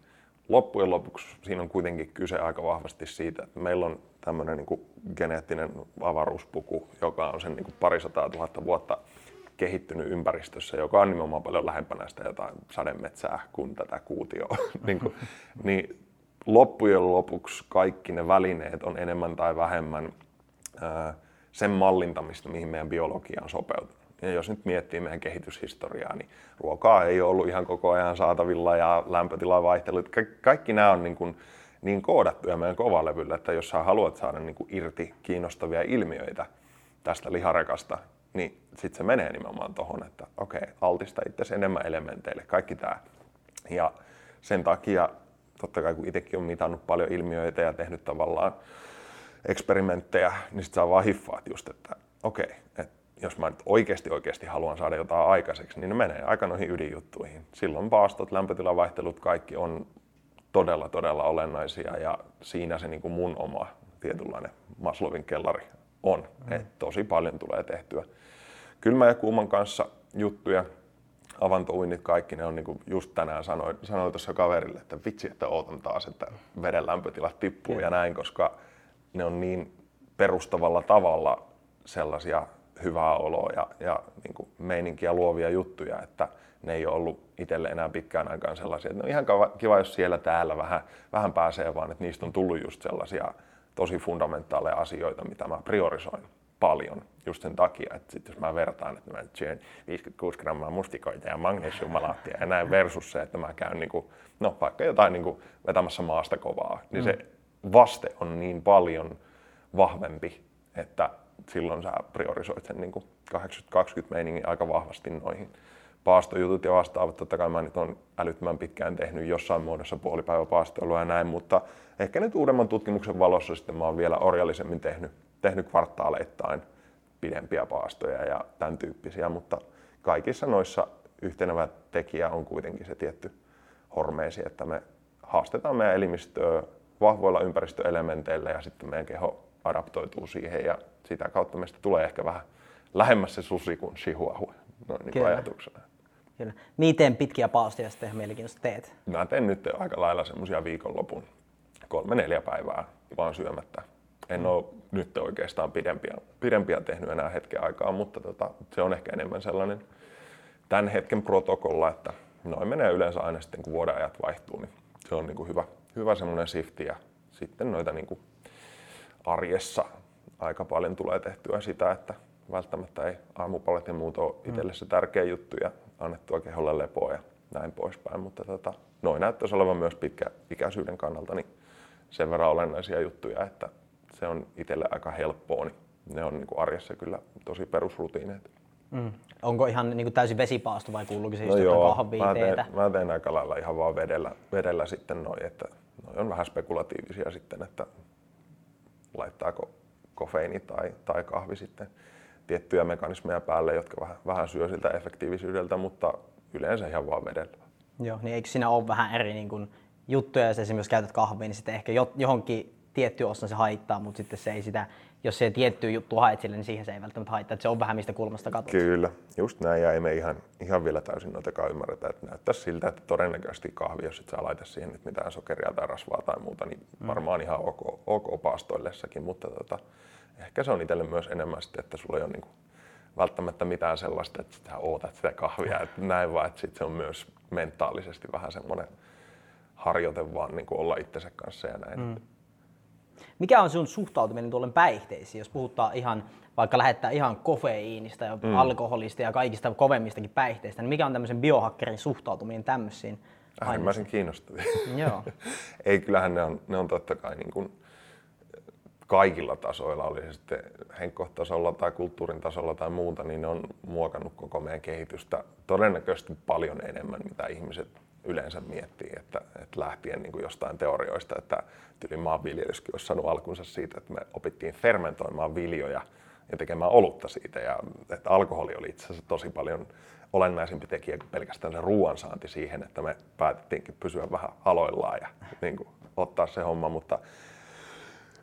loppujen lopuksi siinä on kuitenkin kyse aika vahvasti siitä, että meillä on tämmöinen niin kuin geneettinen avaruuspuku, joka on sen niin kuin parisataa tuhatta vuotta kehittynyt ympäristössä, joka on nimenomaan paljon lähempänä sitä jotain sademetsää kuin tätä kuutioa. niin, kuin, niin loppujen lopuksi kaikki ne välineet on enemmän tai vähemmän ää, sen mallintamista, mihin meidän biologia on sopeutunut. Ja jos nyt miettii meidän kehityshistoriaa, niin ruokaa ei ole ollut ihan koko ajan saatavilla ja lämpötilavaihtelut. Ka- kaikki nämä on niin kuin niin koodattuja meidän kovalevyllä, että jos sä haluat saada niin kuin irti kiinnostavia ilmiöitä tästä liharekasta, niin sitten se menee nimenomaan tohon, että okei, okay, altista itseäsi enemmän elementeille, kaikki tämä. Ja sen takia, totta kai kun itsekin on mitannut paljon ilmiöitä ja tehnyt tavallaan eksperimenttejä, niin sitten saa vaan hiffaat just, että okei, okay, et jos mä nyt oikeasti oikeasti haluan saada jotain aikaiseksi, niin ne menee aika noihin ydinjuttuihin. Silloin paastot, lämpötilavaihtelut, kaikki on todella todella olennaisia ja siinä se niin kuin mun oma tietynlainen Maslowin kellari on. Mm. Et tosi paljon tulee tehtyä kylmän ja kuuman kanssa juttuja, avantouinnit kaikki, ne on niinku just tänään sanoin, sanoin tuossa kaverille, että vitsi, että ootan taas, että veden lämpötilat tippuu yeah. ja näin, koska ne on niin perustavalla tavalla sellaisia hyvää oloa ja, ja niin kuin meininkiä luovia juttuja, että ne ei ole ollut itselle enää pitkään aikaan sellaisia, että ne on ihan kiva, jos siellä täällä vähän, vähän pääsee, vaan että niistä on tullut just sellaisia tosi fundamentaaleja asioita, mitä mä priorisoin paljon just sen takia, että sit jos mä vertaan, että mä syön viisikymmentäkuusi grammaa mustikoita ja magnesiumalaattia ja näin versus se, että mä käyn niin kuin, no, vaikka jotain niin kuin vetämässä maasta kovaa, niin mm. se vaste on niin paljon vahvempi, että silloin sä priorisoit sen niin kuin kahdeksankymmentä kaksikymmentä-meiningin aika vahvasti noihin. Paastojutut ja vastaavat, totta kai mä nyt on älyttömän pitkään tehnyt jossain muodossa puolipäiväpaastoilua ja näin, mutta ehkä nyt uudemman tutkimuksen valossa sitten mä oon vielä orjallisemmin tehnyt, tehnyt kvartaaleittain pidempiä paastoja ja tämän tyyppisiä, mutta kaikissa noissa yhtenevä tekijä on kuitenkin se tietty hormeesi, että me haastetaan meidän elimistöä vahvoilla ympäristöelementeillä ja sitten meidän keho adaptoituu siihen ja sitä kautta meistä tulee ehkä vähän lähemmäs se susi kuin chihuahua. No, niin kuin ajatuksena. Kyllä. Miten pitkiä paastoja sitten mielenkiintoista teet? Mä teen nyt aika lailla semmosia viikonlopun kolme neljä päivää vaan syömättä. En mm. oo nyt oikeastaan pidempiä, pidempiä tehnyt enää hetken aikaa, mutta tota, se on ehkä enemmän sellainen tämän hetken protokolla, että noin menee yleensä aina sitten kun vuoden ajat vaihtuu, niin se on niin kuin hyvä, hyvä semmoinen shifti ja sitten noita niin kuin arjessa aika paljon tulee tehtyä sitä, että välttämättä ei aamupalat ja muuta ole itselle se tärkeä juttu ja annettua keholle lepoa ja näin poispäin, mutta tota, noin näyttäisi olevan myös pitkäikäisyyden kannalta niin sen verran olennaisia juttuja, että se on itselle aika helppoa, niin ne on niin kuin arjessa kyllä tosi perusrutiineet. Mm. Onko ihan niin kuin täysin vesipaasto vai kuuluuko se no just kahvia, teetä? Mä teen aika lailla ihan vaan vedellä, vedellä sitten noin, että noi on vähän spekulatiivisia sitten, että laittaako kofeiini tai, tai kahvi sitten tiettyjä mekanismeja päälle, jotka vähän, vähän syö siltä efektiivisyydeltä, mutta yleensä ihan vaan vedellä. Joo, niin eikö siinä ole vähän eri niin kun, juttuja, jos esimerkiksi käytät kahvia, niin sitten ehkä johonkin tiettyyn osan se haittaa, mutta sitten se ei sitä, jos se tiettyä juttua haet sille, niin siihen se ei välttämättä haittaa, että se on vähän mistä kulmasta katot. Kyllä, just näin, ja ei me ihan, ihan vielä täysin noitakaan ymmärretä, että näyttäisi siltä, että todennäköisesti kahvi, jos et sä laita siihen nyt mitään sokeria tai rasvaa tai muuta, niin mm. varmaan ihan ok, ok paastoillessakin, mutta tota, ehkä se on itselle myös enemmän sitten, että sulla ei ole niinku välttämättä mitään sellaista, että sä ootat sitä kahvia, että näin vaan, että sit se on myös mentaalisesti vähän semmoinen harjoite vaan niinku olla itsensä kanssa ja näin. Mm. Mikä on sun suhtautuminen tuolle päihteisiin, jos puhutaan ihan, vaikka lähettää ihan kofeiinista ja mm. alkoholista ja kaikista kovemmistakin päihteistä, niin mikä on tämmöisen biohakkerin suhtautuminen tämmöisiin aineisiin? Äärimmäisen kiinnostavia. Joo. Ei, kyllähän ne on, ne on totta kai niin kuin kaikilla tasoilla, oli se sitten henkkohtasolla tai kulttuurin tasolla tai muuta, niin ne on muokannut koko meidän kehitystä todennäköisesti paljon enemmän, mitä ihmiset yleensä miettii, että, että lähtien niin kuin jostain teorioista, että tyli maanviljelyskin olisi saanut alkunsa siitä, että me opittiin fermentoimaan viljoja ja tekemään olutta siitä, ja että alkoholi oli itse asiassa tosi paljon olennaisempi tekijä kuin pelkästään se ruoansaanti siihen, että me päätettiinkin pysyä vähän aloillaan ja niin kuin, ottaa se homma, mutta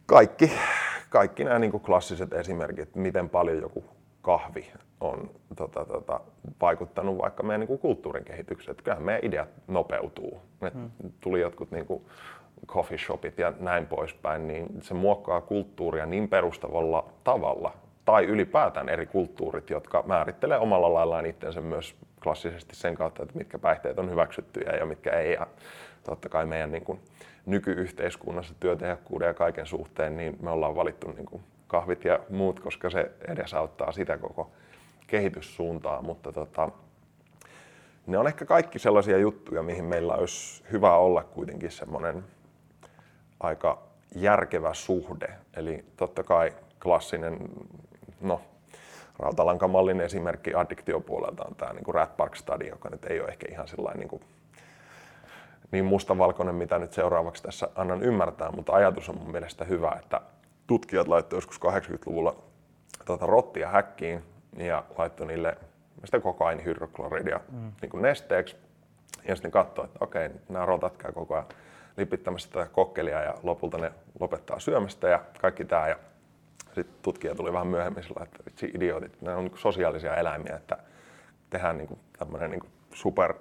Kaikki, kaikki nämä niin kuin klassiset esimerkit, miten paljon joku kahvi on tota, tota, vaikuttanut vaikka meidän niin kuin kulttuurin kehitykseen. Kyllähän meidän ideat nopeutuu. Mm. Tuli jotkut niin kuin coffee shopit ja näin poispäin, niin se muokkaa kulttuuria niin perustavalla tavalla. Tai ylipäätään eri kulttuurit, jotka määrittelee omalla laillaan itsensä myös klassisesti sen kautta, että mitkä päihteet on hyväksyttyjä ja mitkä ei. Ja totta kai meidän niin kuin nykyyhteiskunnassa työtehokkuuden ja kaiken suhteen, niin me ollaan valittu niin kuin kahvit ja muut, koska se edesauttaa sitä koko kehityssuuntaa. Mutta tota, ne on ehkä kaikki sellaisia juttuja, mihin meillä olisi hyvä olla kuitenkin semmoinen aika järkevä suhde. Eli totta kai klassinen, no, rautalankamallin esimerkki addiktiopuolelta on tämä niin kuin Rat Park Study, joka nyt ei ole ehkä ihan sellainen niin kuin niin mustavalkoinen, mitä nyt seuraavaksi tässä annan ymmärtää, mutta ajatus on mun mielestä hyvä, että tutkijat laittoi joskus kahdeksankymmentäluvulla tuota rottia häkkiin ja laittoi niille sitä kokainihydrokloridia mm. niin kuin nesteeksi ja sitten katsoi, että okei, nämä rotat käy koko ajan lipittämässä tätä kokkelia ja lopulta ne lopettaa syömästä ja kaikki tämä. Ja sitten tutkija tuli vähän myöhemmin sillä, että vitsi idiotit, nämä on niin kuin sosiaalisia eläimiä, että tehdään niin kuin tämmöinen niin kuin super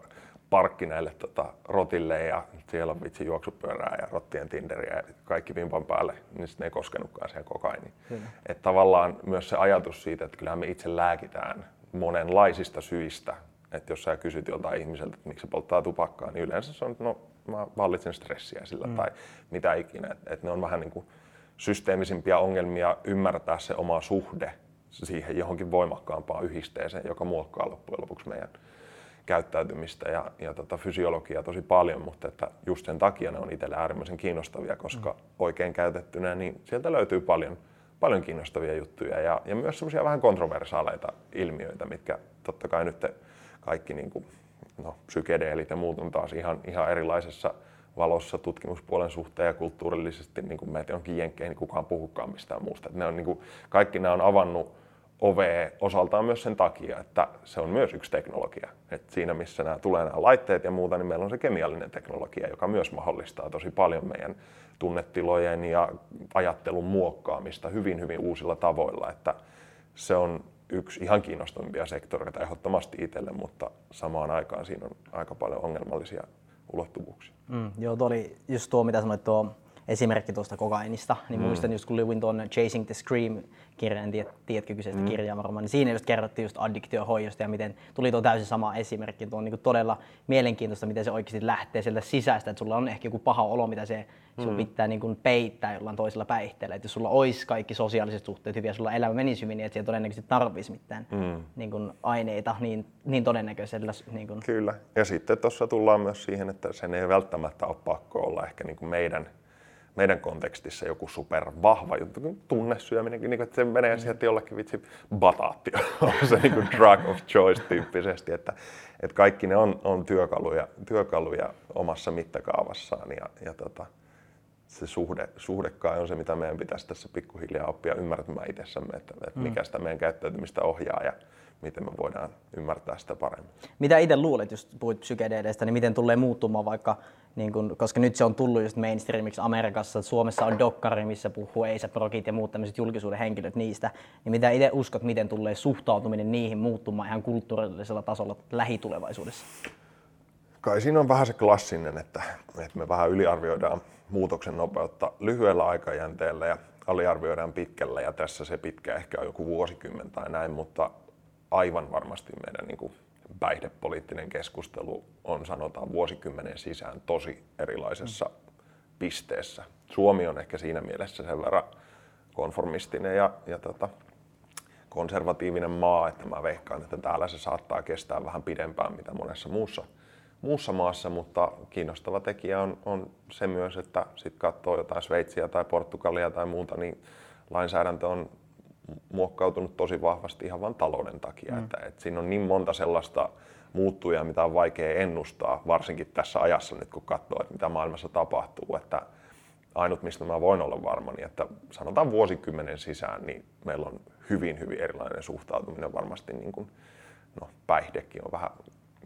parkki näille tota, rotille ja siellä on vitsi juoksupyörää ja rottien tinderiä ja kaikki vimpan päälle, niin sitten ne ei koskenutkaan siihen kokaiiniin. Hmm. Että tavallaan myös se ajatus siitä, että kyllähän me itse lääkitään monenlaisista syistä. Että jos sä kysyt joltain ihmiseltä, että miksi se polttaa tupakkaa, niin yleensä se on, että no mä vallitsen stressiä sillä hmm. tai mitä ikinä. Että et ne on vähän niin kuin systeemisimpiä ongelmia ymmärtää se oma suhde siihen johonkin voimakkaampaan yhdisteeseen, joka muokkaa loppujen lopuksi meidän käyttäytymistä ja, ja tota fysiologiaa tosi paljon, mutta että just sen takia ne on itselle äärimmäisen kiinnostavia, koska mm. oikein käytettynä niin sieltä löytyy paljon, paljon kiinnostavia juttuja ja, ja myös semmoisia vähän kontroversaaleita ilmiöitä, mitkä totta kai nyt kaikki niin kuin, no, psykedeelit ja muut on taas ihan, ihan erilaisessa valossa tutkimuspuolen suhteen ja kulttuurillisesti, niin kuin meitä jonkin jenkkeihin, niin kukaan puhukaan mistään muusta. Ne on, niin kuin, kaikki nämä on avannut ovea osaltaan myös sen takia, että se on myös yksi teknologia. Et siinä missä nämä tulee nämä laitteet ja muuta, niin meillä on se kemiallinen teknologia, joka myös mahdollistaa tosi paljon meidän tunnetilojen ja ajattelun muokkaamista hyvin, hyvin uusilla tavoilla. Että se on yksi ihan kiinnostavimpia sektoreita ehdottomasti itselle, mutta samaan aikaan siinä on aika paljon ongelmallisia ulottuvuuksia. Mm, joo, tuo oli just tuo, mitä sanoit, tuo esimerkki tuosta kokainista, niin mm. muistan just kun luin tuon Chasing the Scream-kirjan, en tiedä, tiedätkö kyseistä mm. kirjaa varmaan, niin siinä just kerrottiin just addiktiohoidosta ja miten tuli tuo täysin sama esimerkki. Tuo on niin kuin todella mielenkiintoista, miten se oikeasti lähtee sieltä sisäistä, että sulla on ehkä joku paha olo, mitä se mm. sun pitää niin kuin peittää jollain toisella päihteellä. Että jos sulla olisi kaikki sosiaaliset suhteet hyviä, sulla elämä menisi hyvin, niin et siellä todennäköisesti tarvitsisi mitään mm. niin kuin aineita niin, niin todennäköisellä. Niin kuin. Kyllä, ja sitten tuossa tullaan myös siihen, että sen ei välttämättä ole pakko olla ehkä niin kuin meidän meidän kontekstissa joku super vahva juttu, tunnesyöminenkin, niin että se menee sieltä jollekin vitsi bataattia, on se niin kuin drug of choice tyyppisesti, että, että kaikki ne on, on työkaluja, työkaluja omassa mittakaavassaan ja, ja tota, se suhde, suhdekaan on se, mitä meidän pitäisi tässä pikkuhiljaa oppia ymmärtämään itsessämme, että, että mikä sitä meidän käyttäytymistä ohjaa ja miten me voidaan ymmärtää sitä paremmin. Mitä itse luulet, jos puhuit psykedeleistä, niin miten tulee muuttumaan vaikka, niin kun, koska nyt se on tullut just mainstreamiksi Amerikassa, Suomessa on dokkari, missä puhuu A$AP Rockit ja muut tämmöiset julkisuuden henkilöt niistä, niin mitä itse uskot, miten tulee suhtautuminen niihin muuttumaan ihan kulttuurillisella tasolla lähitulevaisuudessa? Kai siinä on vähän se klassinen, että, että me vähän yliarvioidaan muutoksen nopeutta lyhyellä aikajänteellä ja aliarvioidaan pitkällä ja tässä se pitkä ehkä on joku vuosikymmen tai näin, mutta aivan varmasti meidän niin kuin päihdepoliittinen keskustelu on sanotaan vuosikymmenen sisään tosi erilaisessa pisteessä. Suomi on ehkä siinä mielessä sen verran konformistinen ja, ja tota, konservatiivinen maa, että mä veikkaan, että täällä se saattaa kestää vähän pidempään mitä monessa muussa, muussa maassa, mutta kiinnostava tekijä on, on se myös, että sit katsoo jotain Sveitsiä tai Portugalia tai muuta, niin lainsäädäntö on muokkautunut tosi vahvasti ihan vain talouden takia. Mm. Että, että siinä on niin monta sellaista muuttujaa, mitä on vaikea ennustaa, varsinkin tässä ajassa nyt kun katsoo, että mitä maailmassa tapahtuu. Että ainut mistä mä voin olla varma, niin että sanotaan vuosikymmenen sisään, niin meillä on hyvin hyvin erilainen suhtautuminen varmasti. Niin kuin, no, päihdekin on vähän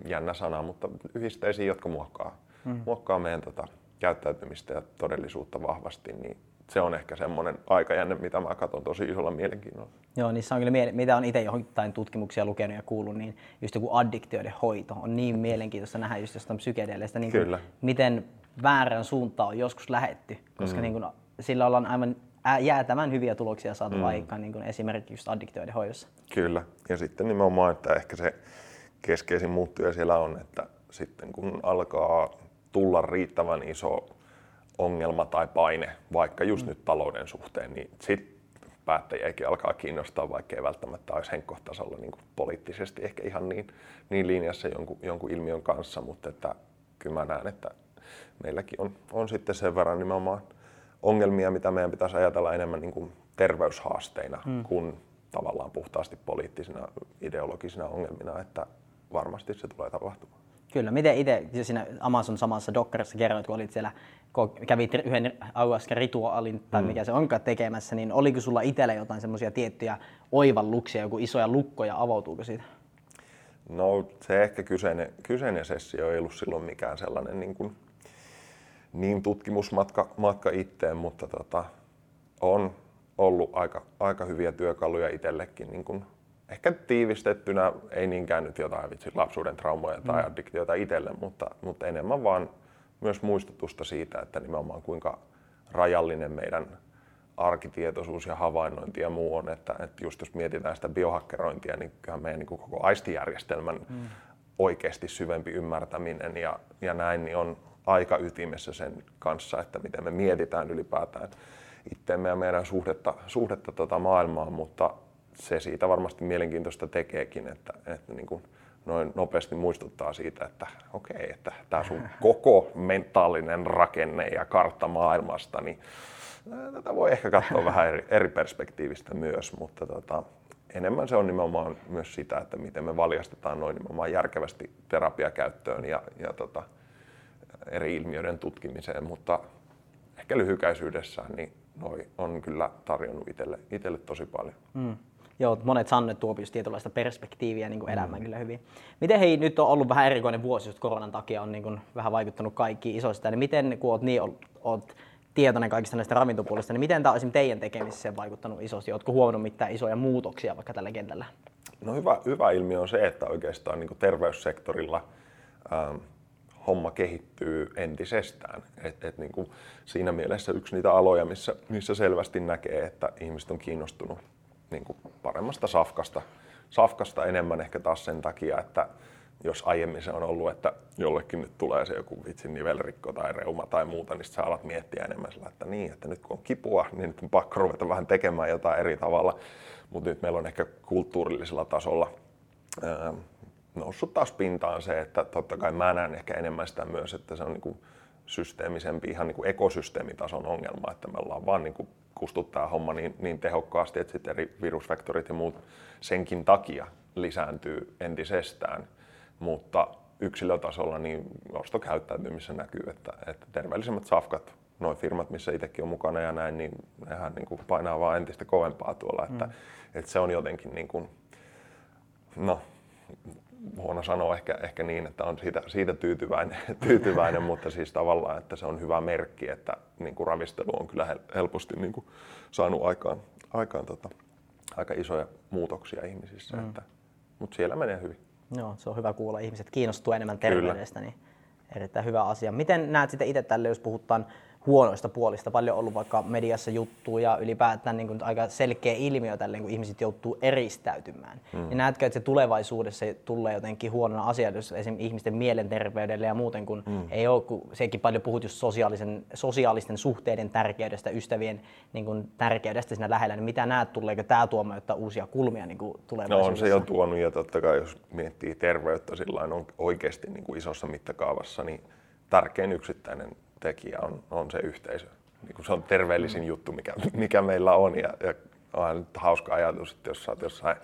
jännä sana, mutta yhdisteisiin, jotka muokkaa, mm. muokkaa meidän tota, käyttäytymistä ja todellisuutta vahvasti, niin se on ehkä semmoinen aikajänne, mitä mä katson tosi isolla mielenkiinnolla. Joo, niissä on kyllä, miele- mitä on itse johonkin tutkimuksia lukenut ja kuullut, niin just joku addiktioiden hoito on niin mielenkiintoista nähdä just jostain psykedeleistä, niin kuin, miten väärän suuntaan on joskus lähetty, koska mm. niin kuin, sillä ollaan aivan jäätävän hyviä tuloksia saatu mm. aikaan, niin kuin esimerkiksi just addiktioiden hoidossa. Kyllä, ja sitten nimenomaan, että ehkä se keskeisin muuttuja siellä on, että sitten kun alkaa tulla riittävän iso ongelma tai paine, vaikka just mm. nyt talouden suhteen, niin sitten päättäjiäkin alkaa kiinnostaa, vaikka ei välttämättä olisi henkkohtaisella niin poliittisesti ehkä ihan niin, niin linjassa jonkun, jonkun ilmiön kanssa, mutta että, kyllä mä näen, että meilläkin on, on sitten sen verran nimenomaan ongelmia, mitä meidän pitäisi ajatella enemmän niin kuin terveyshaasteina mm. kuin tavallaan puhtaasti poliittisina, ideologisina ongelmina, että varmasti se tulee tapahtumaan. Kyllä. Miten itse siinä Amazon samassa dokkarissa kerroit, kun olit siellä, kun kävit yhden ayahuasca-rituaalin tai mm. mikä se onkaan tekemässä, niin oliko sulla itsellä jotain semmoisia tiettyjä oivalluksia, joku isoja lukkoja, avautuuko siitä? No se ehkä kyseinen, kyseinen sessio ei ollut silloin mikään sellainen niin, kuin, niin tutkimusmatka matka itteen, mutta tota, on ollut aika, aika hyviä työkaluja itsellekin niin kuin ehkä tiivistettynä, ei niinkään nyt jotain vitsi, lapsuuden traumoja tai mm. addiktiota itselle, mutta, mutta enemmän vaan myös muistutusta siitä, että nimenomaan kuinka rajallinen meidän arkitietoisuus ja havainnointi ja muu on, että, että just jos mietitään sitä biohakkerointia, niin kyllähän meidän niin kuin koko aistijärjestelmän mm. oikeasti syvempi ymmärtäminen ja, ja näin niin on aika ytimessä sen kanssa, että miten me mietitään ylipäätään itseämme ja meidän suhdetta, suhdetta tota maailmaan, mutta se siitä varmasti mielenkiintoista tekeekin, että, että niin kuin noin nopeasti muistuttaa siitä, että okei, että tämä sun koko mentaalinen rakenne ja kartta maailmasta, niin tätä voi ehkä katsoa vähän eri, eri perspektiivistä myös, mutta tota, enemmän se on nimenomaan myös sitä, että miten me valjastetaan noin nimenomaan järkevästi terapiakäyttöön ja, ja tota, eri ilmiöiden tutkimiseen, mutta ehkä lyhykäisyydessään niin noi on kyllä tarjonnut itselle, itselle tosi paljon. Mm. Joo, monet sannet tuovat just tietynlaista perspektiiviä niin kuin elämään mm. kyllä hyvin. Miten hei, nyt on ollut vähän erikoinen vuosi, just koronan takia on niin kuin vähän vaikuttanut kaikkiin isoista, niin miten kun olet niin olet tietoinen kaikista näistä ravintopuolista, niin miten tämä on teidän tekemisessä vaikuttanut isosti? Oletko huomannut mitään isoja muutoksia vaikka tällä kentällä? No hyvä, hyvä ilmiö on se, että oikeastaan niin kuin terveyssektorilla ähm, homma kehittyy entisestään. Et, et niin kuin siinä mielessä yksi niitä aloja, missä, missä selvästi näkee, että ihmiset on kiinnostunut niin kuin paremmasta safkasta. Safkasta enemmän ehkä taas sen takia, että jos aiemmin se on ollut, että jollekin nyt tulee se joku vitsin nivelrikko tai reuma tai muuta, niin sä alat miettiä enemmän sillä, että niin, että nyt kun on kipua, niin nyt on pakko ruveta vähän tekemään jotain eri tavalla. Mutta nyt meillä on ehkä kulttuurillisella tasolla ää, noussut taas pintaan se, että totta kai mä näen ehkä enemmän sitä myös, että se on niinku systeemisempi, ihan niinku ekosysteemitason ongelma, että me ollaan vaan niinku kustuttaa homma niin, niin tehokkaasti, että sitten eri virusvektorit ja muut senkin takia lisääntyy entisestään. Mutta yksilötasolla niin ostokäyttäytymissä näkyy, että, että terveellisemmät safkat, nuo firmat, missä itsekin on mukana ja näin, niin nehän niin kuin painaa vaan entistä kovempaa tuolla. Että, mm. että se on jotenkin, niin kuin, no huono sanoa ehkä, ehkä niin, että on siitä, siitä tyytyväinen, tyytyväinen mutta siis tavallaan, että se on hyvä merkki, että niin kuin ravistelu on kyllä helposti niin kuin saanut aikaan, aikaan tota, aika isoja muutoksia ihmisissä, mm. että, mutta siellä menee hyvin. Joo, se on hyvä kuulla. Ihmiset kiinnostuu enemmän terveydestä, niin erittäin hyvä asia. Miten näet sitten itse tälle, jos puhutaan huonoista puolista? Paljon on ollut vaikka mediassa juttuja ja ylipäätään niin kuin aika selkeä ilmiö tälle, kun ihmiset joutuu eristäytymään. Mm. Ja näetkö, että se tulevaisuudessa tulee jotenkin huonona asia, jos esimerkiksi ihmisten mielenterveydelle ja muuten, kun mm. ei ole, kun sekin paljon puhut just sosiaalisen, sosiaalisten suhteiden tärkeydestä, ystävien niin kuin tärkeydestä siinä lähellä, niin mitä näet, tuleeko tämä tuomaan jotain uusia kulmia niin kuin tulevaisuudessa? No on se jo tuonut, ja totta kai jos miettii terveyttä sillain on oikeasti niin kuin isossa mittakaavassa, niin tärkein yksittäinen tekijä on, on se yhteisö. Niin kun se on terveellisin mm. juttu, mikä, mikä meillä on. Ja, ja onhan nyt hauska ajatus, että jos sä oot jossain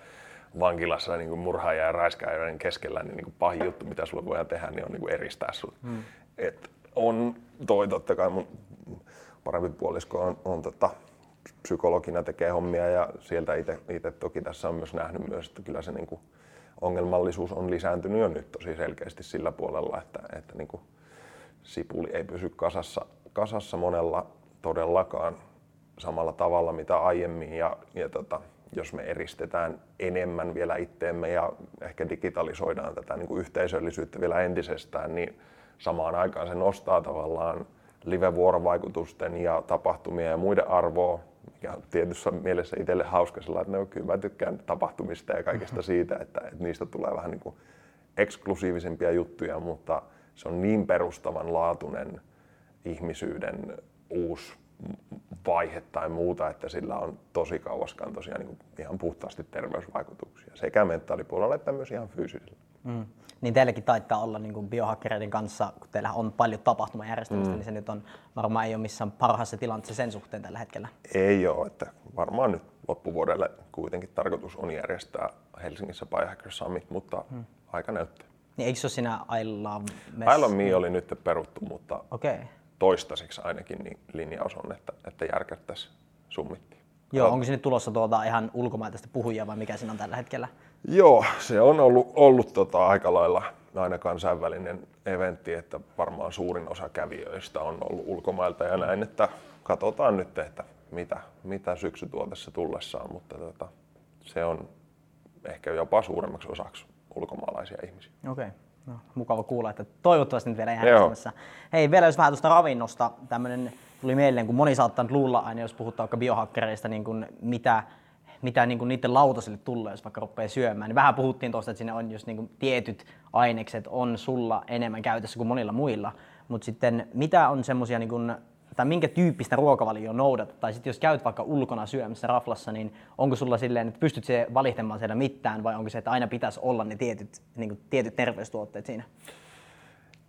vankilassa niin murhaajia ja raiskaajien keskellä, niin, niin pahin juttu, mitä sulle voidaan tehdä, niin on niin eristää sut. Mm. Et on toi totta kai mun parempi puolisko on, on tota, psykologina tekee hommia ja sieltä itse toki tässä on myös nähnyt myös, että kyllä se niin kun ongelmallisuus on lisääntynyt jo nyt tosi selkeästi sillä puolella, että, että niin kun sipuli ei pysy kasassa, kasassa monella todellakaan samalla tavalla mitä aiemmin ja, ja tota, jos me eristetään enemmän vielä itteemme ja ehkä digitalisoidaan tätä niin kuin yhteisöllisyyttä vielä entisestään, niin samaan aikaan se nostaa tavallaan live-vuorovaikutusten ja tapahtumia ja muiden arvoa, mikä on tietyssä mielessä itselle hauska sillä, että no, kyllä mä tykkään tapahtumista ja kaikesta siitä, että, että niistä tulee vähän niin kuin eksklusiivisempia juttuja, mutta se on niin perustavanlaatuinen ihmisyyden uusi vaihe tai muuta, että sillä on tosi kauaskantoisia niin kuin ihan puhtaasti terveysvaikutuksia sekä mentaalipuolella että myös ihan fyysisellä. Mm. Niin teilläkin taittaa olla niin kuin biohakkereiden kanssa, kun teillä on paljon tapahtumajärjestämistä, mm. niin se nyt on varmaan ei ole missään parhaassa tilanteessa sen suhteen tällä hetkellä. Ei ole, että varmaan nyt loppuvuodelle kuitenkin tarkoitus on järjestää Helsingissä Biohacker Summit, mutta mm. aika näyttää. Niin eikö se ole siinä I Love Mess? I Love Me oli nyt peruttu, mutta okay. Toistaiseksi ainakin niin linjaus on, että, että järkättäisiin summittiin. Joo, onko sinne tulossa tuota ihan ulkomailtaista puhujia vai mikä siinä on tällä hetkellä? Joo, se on ollut, ollut tota, aika lailla aina kansainvälinen eventti, että varmaan suurin osa kävijöistä on ollut ulkomailta ja näin, että katsotaan nyt, että mitä, mitä syksy tuo tässä tullessaan, mutta tota, se on ehkä jopa suuremmaksi osaksi ulkomaalaisia ihmisiä. Okei. Okay. No, mukava kuulla, että toivottavasti nyt vielä järjestämässä. Hei, vielä jos vähän tuosta ravinnosta, tämmöinen tuli mieleen, kun moni saattaa nyt luulla aina, jos puhutaan vaikka biohakkereista, niin kuin mitä, mitä niin kuin niiden lautasille tulee, jos vaikka rupeaa syömään. Niin vähän puhuttiin tuosta, että siinä on just niin kuin tietyt ainekset on sulla enemmän käytössä kuin monilla muilla. Mutta sitten mitä on semmoisia, niin kuin, tai minkä tyyppistä ruokavalioa noudat? Tai sitten jos käyt vaikka ulkona syömässä raflassa, niin onko sulla silleen, että pystyt se valitsemaan siellä mitään, vai onko se, että aina pitäisi olla ne tietyt, niin kuin tietyt terveystuotteet siinä?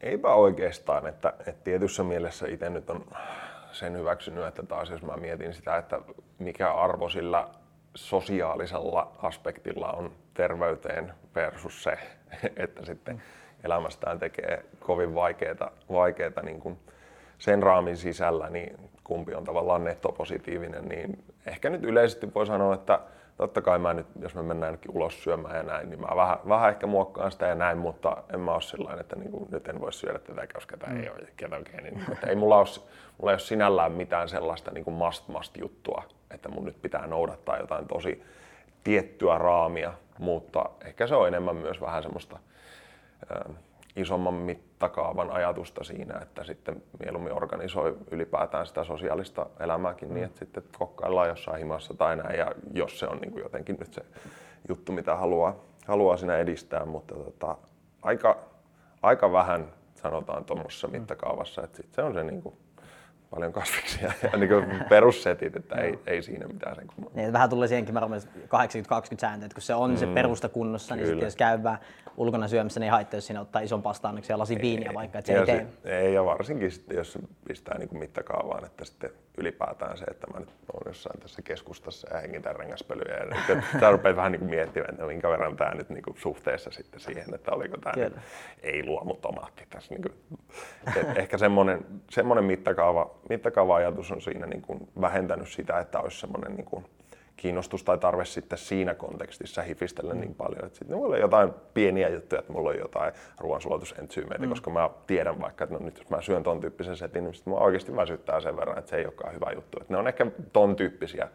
Eipä oikeastaan, että, että tietyssä mielessä itse nyt on sen hyväksynyt, että taas jos mä mietin sitä, että mikä arvo sillä sosiaalisella aspektilla on terveyteen versus se, että sitten elämästään tekee kovin vaikeita, vaikeita niin kuin sen raamin sisällä, niin kumpi on tavallaan nettopositiivinen, niin ehkä nyt yleisesti voi sanoa, että totta kai mä nyt, jos me mennään ulos syömään ja näin, niin mä vähän, vähän ehkä muokkaan sitä ja näin, mutta en mä ole sillain, että niin kuin, nyt en voi syödä tätä, koska tämä ei ole ketogeeninen. Että ei mulla, ole, mulla ei ole sinällään mitään sellaista niin kuin must-must-juttua, että mun nyt pitää noudattaa jotain tosi tiettyä raamia, mutta ehkä se on enemmän myös vähän semmoista äh, isomman mittakaavan ajatusta siinä, että sitten mieluummin organisoi ylipäätään sitä sosiaalista elämääkin niin, että sitten kokkaillaan jossain himassa tai näin, ja jos se on niin kuin jotenkin nyt se juttu, mitä haluaa, haluaa siinä edistää, mutta tota, aika, aika vähän sanotaan tuommoisessa mittakaavassa, että sitten se on se niin kuin paljon kasviksia ja niin kuin perussetit, että ei, ei siinä mitään sen kummaa. Niin, vähän tulee siihenkin kahdeksankymmentä kaksikymmentä sääntö, että kun se on mm, se perusta kunnossa, niin sitten jos käy vähän ulkona syömässä, niin ei haittaa, jos siinä ottaa ison pasta-annoksen ja lasin viiniä vaikka, että se ei tee. Se, ei, ja varsinkin sitten, jos pistää niin kuin mittakaavaan, että sitten ylipäätään se, että mä nyt olen jossain tässä keskustassa ja hengitän rengaspölyjä ja nyt sä rupeat vähän niin kuin miettimään, että minkä verran tää nyt niin kuin suhteessa sitten siihen, että oliko tää niin, ei luomutomaatti tässä. Niin kuin, ehkä semmoinen, semmoinen mittakaava mittakaava-ajatus on siinä niin kuin vähentänyt sitä, että olisi semmoinen niin kuin kiinnostus tai tarve sitten siinä kontekstissa hifistellä mm. niin paljon, että sitten mulla on jotain pieniä juttuja, että mulla on jotain ruoansulatusentsyymeitä, mm. koska mä tiedän vaikka, että no nyt jos mä syön ton tyyppisen setin, niin sitten mä oikeasti väsyttää sen verran, että se ei olekaan hyvä juttu. Että ne on ehkä ton tyyppisiä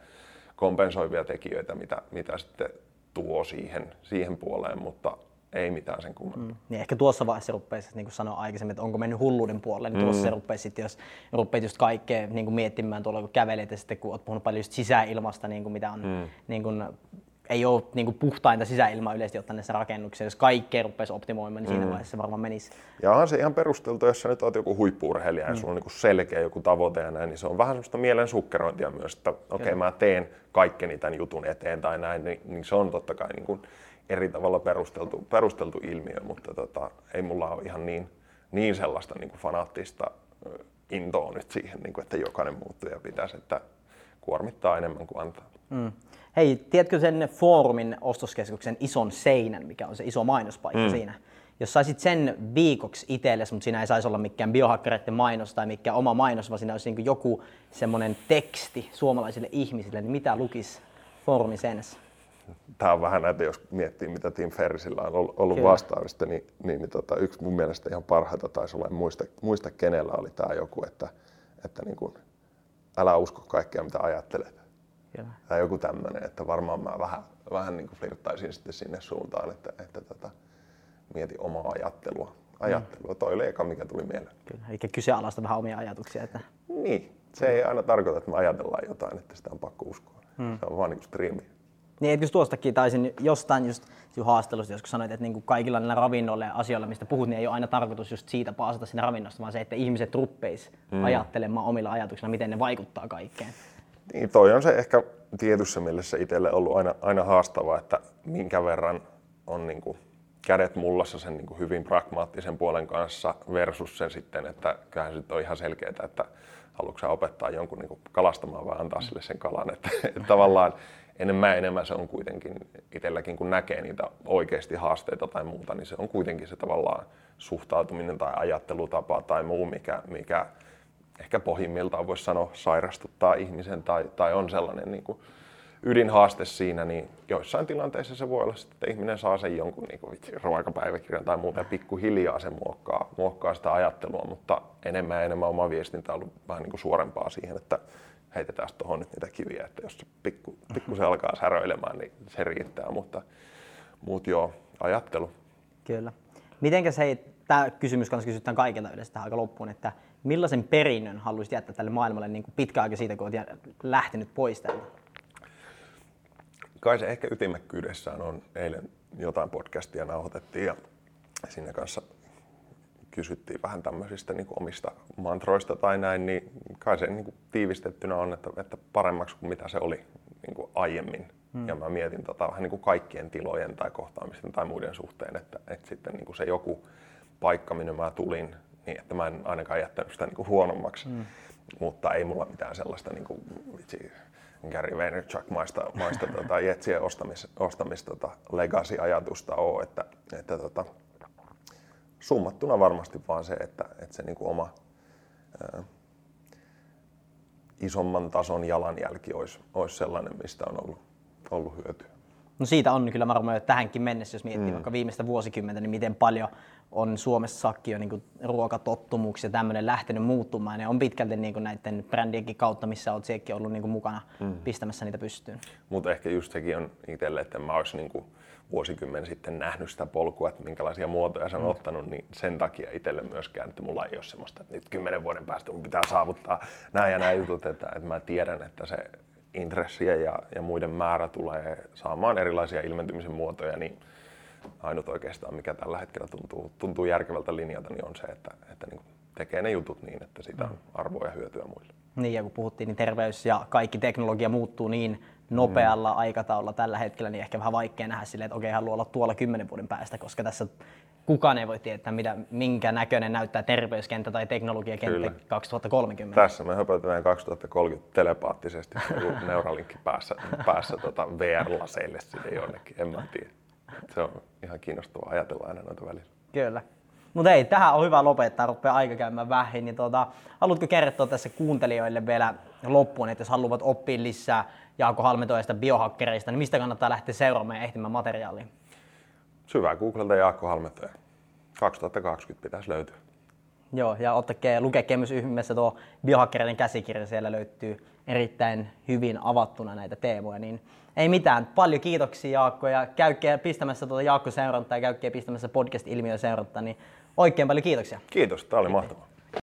kompensoivia tekijöitä, mitä, mitä sitten tuo siihen, siihen puoleen, mutta ei mitään sen kummempaa. Mm. Niin ehkä tuossa vaiheessa rupeisi, niin kuin sanoin aikaisemmin, että onko mennyt hulluuden puolelle, niin tuossa mm. se rupeisi sitten, jos rupeat just kaikkea niin kuin miettimään tuolla, kun kävelet ja sitten kun olet puhunut paljon just sisäilmasta, niin kuin mitä on, mm. niin kuin, ei ole niin kuin puhtainta sisäilmaa yleisesti ottaen näissä rakennuksissa. Jos kaikkea rupeisi optimoimaan, niin siinä mm. vaiheessa se varmaan menisi. Ja onhan se ihan perusteltu, jos sä nyt oot joku huippu-urheilija ja mm. sulla on niin kuin selkeä joku tavoite ja näin, niin se on vähän semmoista mielen sukkerointia myös, että okei okay, mä teen kaikkeni tämän jutun eteen tai näin, niin, niin se on totta kai niin kuin eri tavalla perusteltu, perusteltu ilmiö, mutta tota, ei mulla ole ihan niin, niin sellaista niin kuin fanaattista intoa nyt siihen, niin kuin, että jokainen muuttuja pitäisi, että kuormittaa enemmän kuin antaa. Mm. Hei, tiedätkö sen Foorumin ostoskeskuksen ison seinän, mikä on se iso mainospaikka mm. siinä? Jos saisit sen viikoksi itsellesi, mutta siinä ei saisi olla mikään biohakkereiden mainos tai mikään oma mainos, vaan siinä olisi niin kuin joku semmoinen teksti suomalaisille ihmisille, niin mitä lukisi Foorumin seinässä? Tämä on vähän näitä, jos miettii mitä Team Ferrisillä on ollut vastaavista, niin, niin, niin tota, yksi mun mielestä ihan parhaita taisi olla, en muista, muista kenellä oli tämä joku, että, että niin kun, älä usko kaikkea mitä ajattelet. Kyllä. Tai joku tämmöinen, että varmaan mä vähän, vähän niin kuin flirttaisin sitten sinne suuntaan, että, että tota, mieti omaa ajattelua. ajattelua. Mm. Toi oli eka, mikä tuli mieleen. Kyllä, eli kyseenalaista vähän omia ajatuksia. Että... Niin, se ei aina tarkoita, että me ajatellaan jotain, että sitä on pakko uskoa. Mm. Se on vaan niin kuin striimiä. Niin, että just tuostakin taisin jostain just haastelusta, joskus sanoit, että niinku kaikilla näillä ravinnoilla ja asioilla, mistä puhut, niin ei ole aina tarkoitus just siitä paasata siinä ravinnosta, vaan se, että ihmiset ruppeis mm. ajattelemaan omilla ajatuksilla, miten ne vaikuttaa kaikkeen. Niin, toi on se ehkä tietyssä mielessä itselle ollut aina, aina haastavaa, että minkä verran on niinku kädet mullassa sen niinku hyvin pragmaattisen puolen kanssa versus sen sitten, että kyllähän se on ihan selkeää, että haluatko sä opettaa jonkun niinku kalastamaan vai antaa sille sen kalan, että, että tavallaan enemmän enemmän se on kuitenkin itselläkin, kun näkee niitä oikeasti haasteita tai muuta, niin se on kuitenkin se tavallaan suhtautuminen tai ajattelutapa tai muu, mikä, mikä ehkä pohjimmiltaan voisi sanoa sairastuttaa ihmisen tai, tai on sellainen niin kuin ydinhaaste siinä, niin joissain tilanteissa se voi olla, että ihminen saa sen jonkun niin kuin ruokapäiväkirjan tai muuta ja pikkuhiljaa se muokkaa, muokkaa sitä ajattelua, mutta enemmän enemmän oma viestintä on ollut vähän niin kuin suorempaa siihen, että heitetään tuohon nyt niitä kiviä, että jos pikku, pikku se alkaa säröilemään, niin se riittää, mutta Mutta joo, ajattelu. Kyllä. Mitenkäs hei, tämä kysymys kanssa kysytään kaikilta yleensä tähän aika loppuun, että millaisen perinnön haluaisit jättää tälle maailmalle niin pitkä aika siitä, kun olet lähtenyt pois täältä? Kai se ehkä ytimekkyydessään on. Eilen jotain podcastia nauhoitettiin ja siinä kanssa kysyttiin vähän tämmöisistä niin kuin omista mantroista tai näin, niin kai se niin kuin tiivistettynä on, että, että paremmaksi kuin mitä se oli niin kuin aiemmin. Hmm. Ja mä mietin tota vähän niin kuin kaikkien tilojen tai kohtaamisten tai muiden suhteen, että, että sitten niin kuin se joku paikka, minne mä tulin, niin että mä en ainakaan jättänyt sitä niin kuin huonommaksi. Hmm. Mutta ei mulla mitään sellaista niin kuin, vitsi, Gary Vaynerchuk-maista maista, tota, jetsien ostamista, ostamista tota, legacy-ajatusta ole, että, että tota, summattuna varmasti vaan se, että, että se niinku oma ää, isomman tason jalanjälki olisi, olisi sellainen, mistä on ollut, ollut hyötyä. No siitä on kyllä varmaan jo tähänkin mennessä, jos miettii mm. vaikka viimeistä vuosikymmentä, niin miten paljon on Suomessakin jo niinku ruokatottumuksia tämmöinen lähtenyt muuttumaan ja on pitkälti niinku näiden brändienkin kautta, missä olet sielläkin ollut niinku mukana mm. pistämässä niitä pystyyn. Mutta ehkä just sekin on itselle, että mä olisi niinku vuosikymmen sitten nähnyt sitä polkua, että minkälaisia muotoja se on mm. ottanut, niin sen takia itselle myöskään, että mulla ei ole semmoista, että nyt kymmenen vuoden päästä mun pitää saavuttaa nämä ja nämä jutut, että, että mä tiedän, että se intressiä ja, ja muiden määrä tulee saamaan erilaisia ilmentymisen muotoja, niin ainut oikeastaan, mikä tällä hetkellä tuntuu, tuntuu järkevältä linjalta, niin on se, että, että niin tekee ne jutut niin, että siitä on arvoa ja hyötyä muille. Niin, ja kun puhuttiin, niin terveys ja kaikki teknologia muuttuu niin nopealla mm. aikataululla tällä hetkellä, niin ehkä vähän vaikea nähdä silleen, että okei, haluaa olla tuolla kymmenen vuoden päästä, koska tässä kukaan ei voi tietää, mitä, minkä näköinen näyttää terveyskenttä tai teknologiakenttä kyllä. kaksituhattakolmekymmentä. Tässä me höpötään kaksituhattakolmekymmentä telepaattisesti Neuralink päässä, päässä tota V R-laseille sinne jonnekin, en mä tiedä. Se on ihan kiinnostavaa ajatella aina noita välillä. Kyllä. Mutta ei, tähän on hyvä lopettaa, rupeaa aika käymään vähin. Niin tuota, haluatko kertoa tässä kuuntelijoille vielä loppuun, että jos haluat oppia lisää Jaakko Halmetoista biohakkereista, niin mistä kannattaa lähteä seuraamaan ja ehtimään materiaalia? Syvää Googlelta Jaakko Halmetoja. kaksituhattakaksikymmentä pitäisi löytyä. Joo, ja ottakaa lukee myös yhdessä tuo biohakkereiden käsikirja, siellä löytyy erittäin hyvin avattuna näitä teemoja. Niin ei mitään, paljon kiitoksia Jaakko ja käykää pistämässä tuota Jaakko seurantaa ja käykää pistämässä podcast-ilmiöä seurantaa, niin oikein paljon kiitoksia. Kiitos, tämä oli mahtavaa.